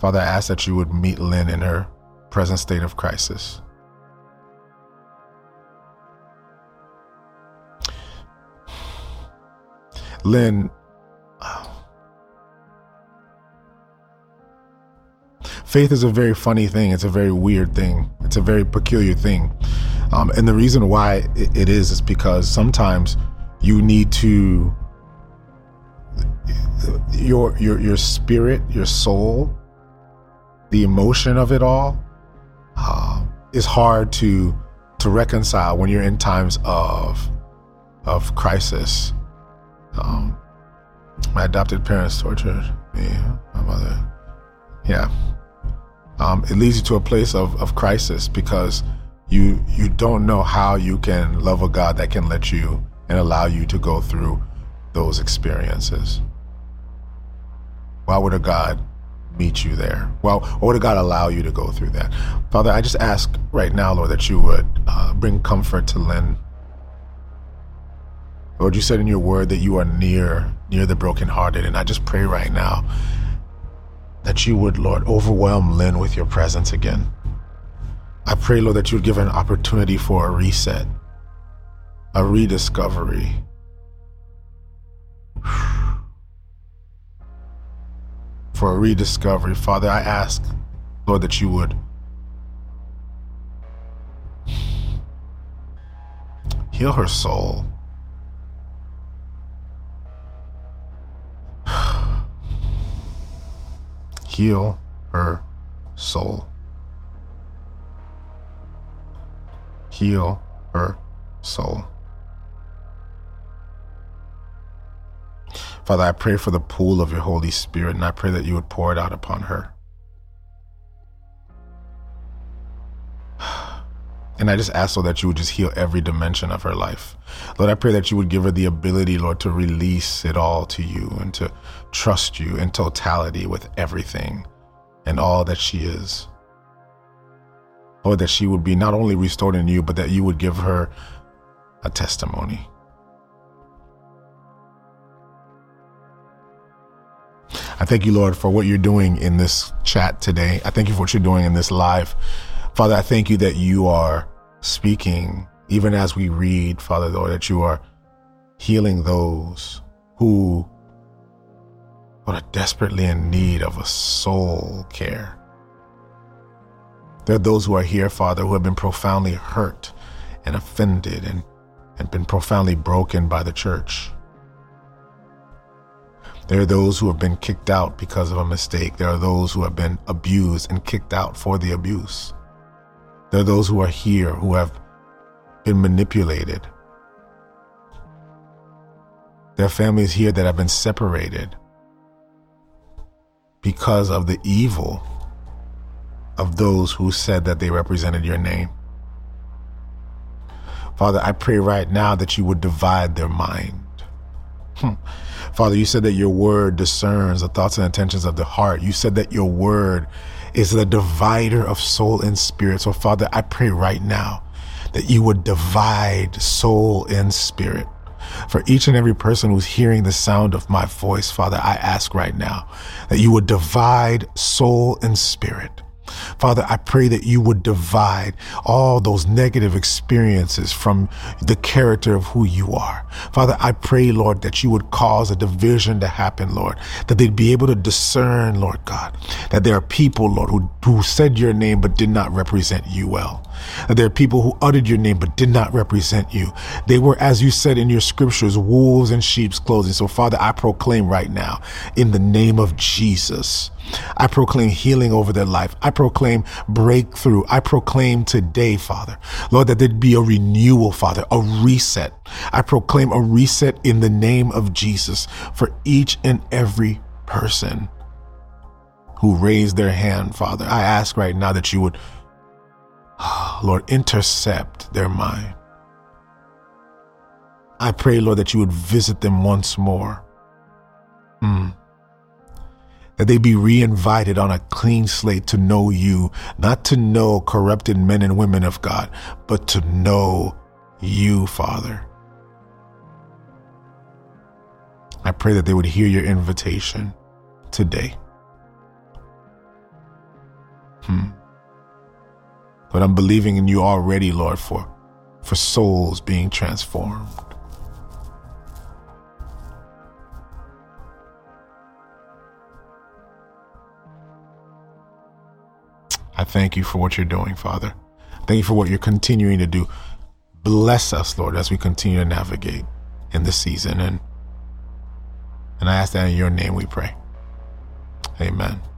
Father, I ask that you would meet Lynn in her present state of crisis. Lynn, faith is a very funny thing. It's a very weird thing. It's a very peculiar thing. Um, and the reason why it, it is is because sometimes you need to, your your your spirit, your soul, the emotion of it all uh, is hard to to reconcile when you're in times of of crisis. Um, my adopted parents tortured me, my mother. Yeah. Um, it leads you to a place of, of crisis because you you don't know how you can love a God that can let you and allow you to go through those experiences. Why would a God meet you there? Well, why would a God allow you to go through that? Father, I just ask right now, Lord, that you would uh, bring comfort to Lynn. Lord, you said in your word that you are near, near the brokenhearted. And I just pray right now that you would, Lord, overwhelm Lynn with your presence again. I pray, Lord, that you would give her an opportunity for a reset, a rediscovery. For a rediscovery. Father, I ask, Lord, that you would heal her soul. Heal her soul. Heal her soul. Father, I pray for the pool of your Holy Spirit, and I pray that you would pour it out upon her. And I just ask, Lord, that you would just heal every dimension of her life. Lord, I pray that you would give her the ability, Lord, to release it all to you and to trust you in totality with everything and all that she is. Lord, that she would be not only restored in you, but that you would give her a testimony. I thank you, Lord, for what you're doing in this chat today. I thank you for what you're doing in this live. Father, I thank you that you are speaking, even as we read, Father, Lord, that you are healing those who are desperately in need of a soul care. There are those who are here, Father, who have been profoundly hurt and offended and, and been profoundly broken by the church. There are those who have been kicked out because of a mistake. There are those who have been abused and kicked out for the abuse. There are those who are here who have been manipulated. There are families here that have been separated because of the evil of those who said that they represented your name. Father, I pray right now that you would divide their mind. Hmm. Father, you said that your word discerns the thoughts and intentions of the heart. You said that your word is the divider of soul and spirit. So, Father, I pray right now that you would divide soul and spirit. For each and every person who's hearing the sound of my voice, Father, I ask right now that you would divide soul and spirit. Father, I pray that you would divide all those negative experiences from the character of who you are. Father, I pray, Lord, that you would cause a division to happen, Lord, that they'd be able to discern, Lord God, that there are people, Lord, who, who said your name but did not represent you well. That there are people who uttered your name but did not represent you. They were, as you said in your scriptures, wolves in sheep's clothing. So, Father, I proclaim right now, in the name of Jesus, I proclaim healing over their life. I proclaim breakthrough. I proclaim today, Father, Lord, that there'd be a renewal, Father, a reset. I proclaim a reset in the name of Jesus for each and every person who raised their hand, Father. I ask right now that you would, Lord, intercept their mind. I pray, Lord, that you would visit them once more. Mm. That they be reinvited on a clean slate to know you, not to know corrupted men and women of God, but to know you, Father. I pray that they would hear your invitation today. Hmm. But I'm believing in you already, Lord, for, for souls being transformed. I thank you for what you're doing, Father. I thank you for what you're continuing to do. Bless us, Lord, as we continue to navigate in this season. And, and I ask that in your name we pray. Amen.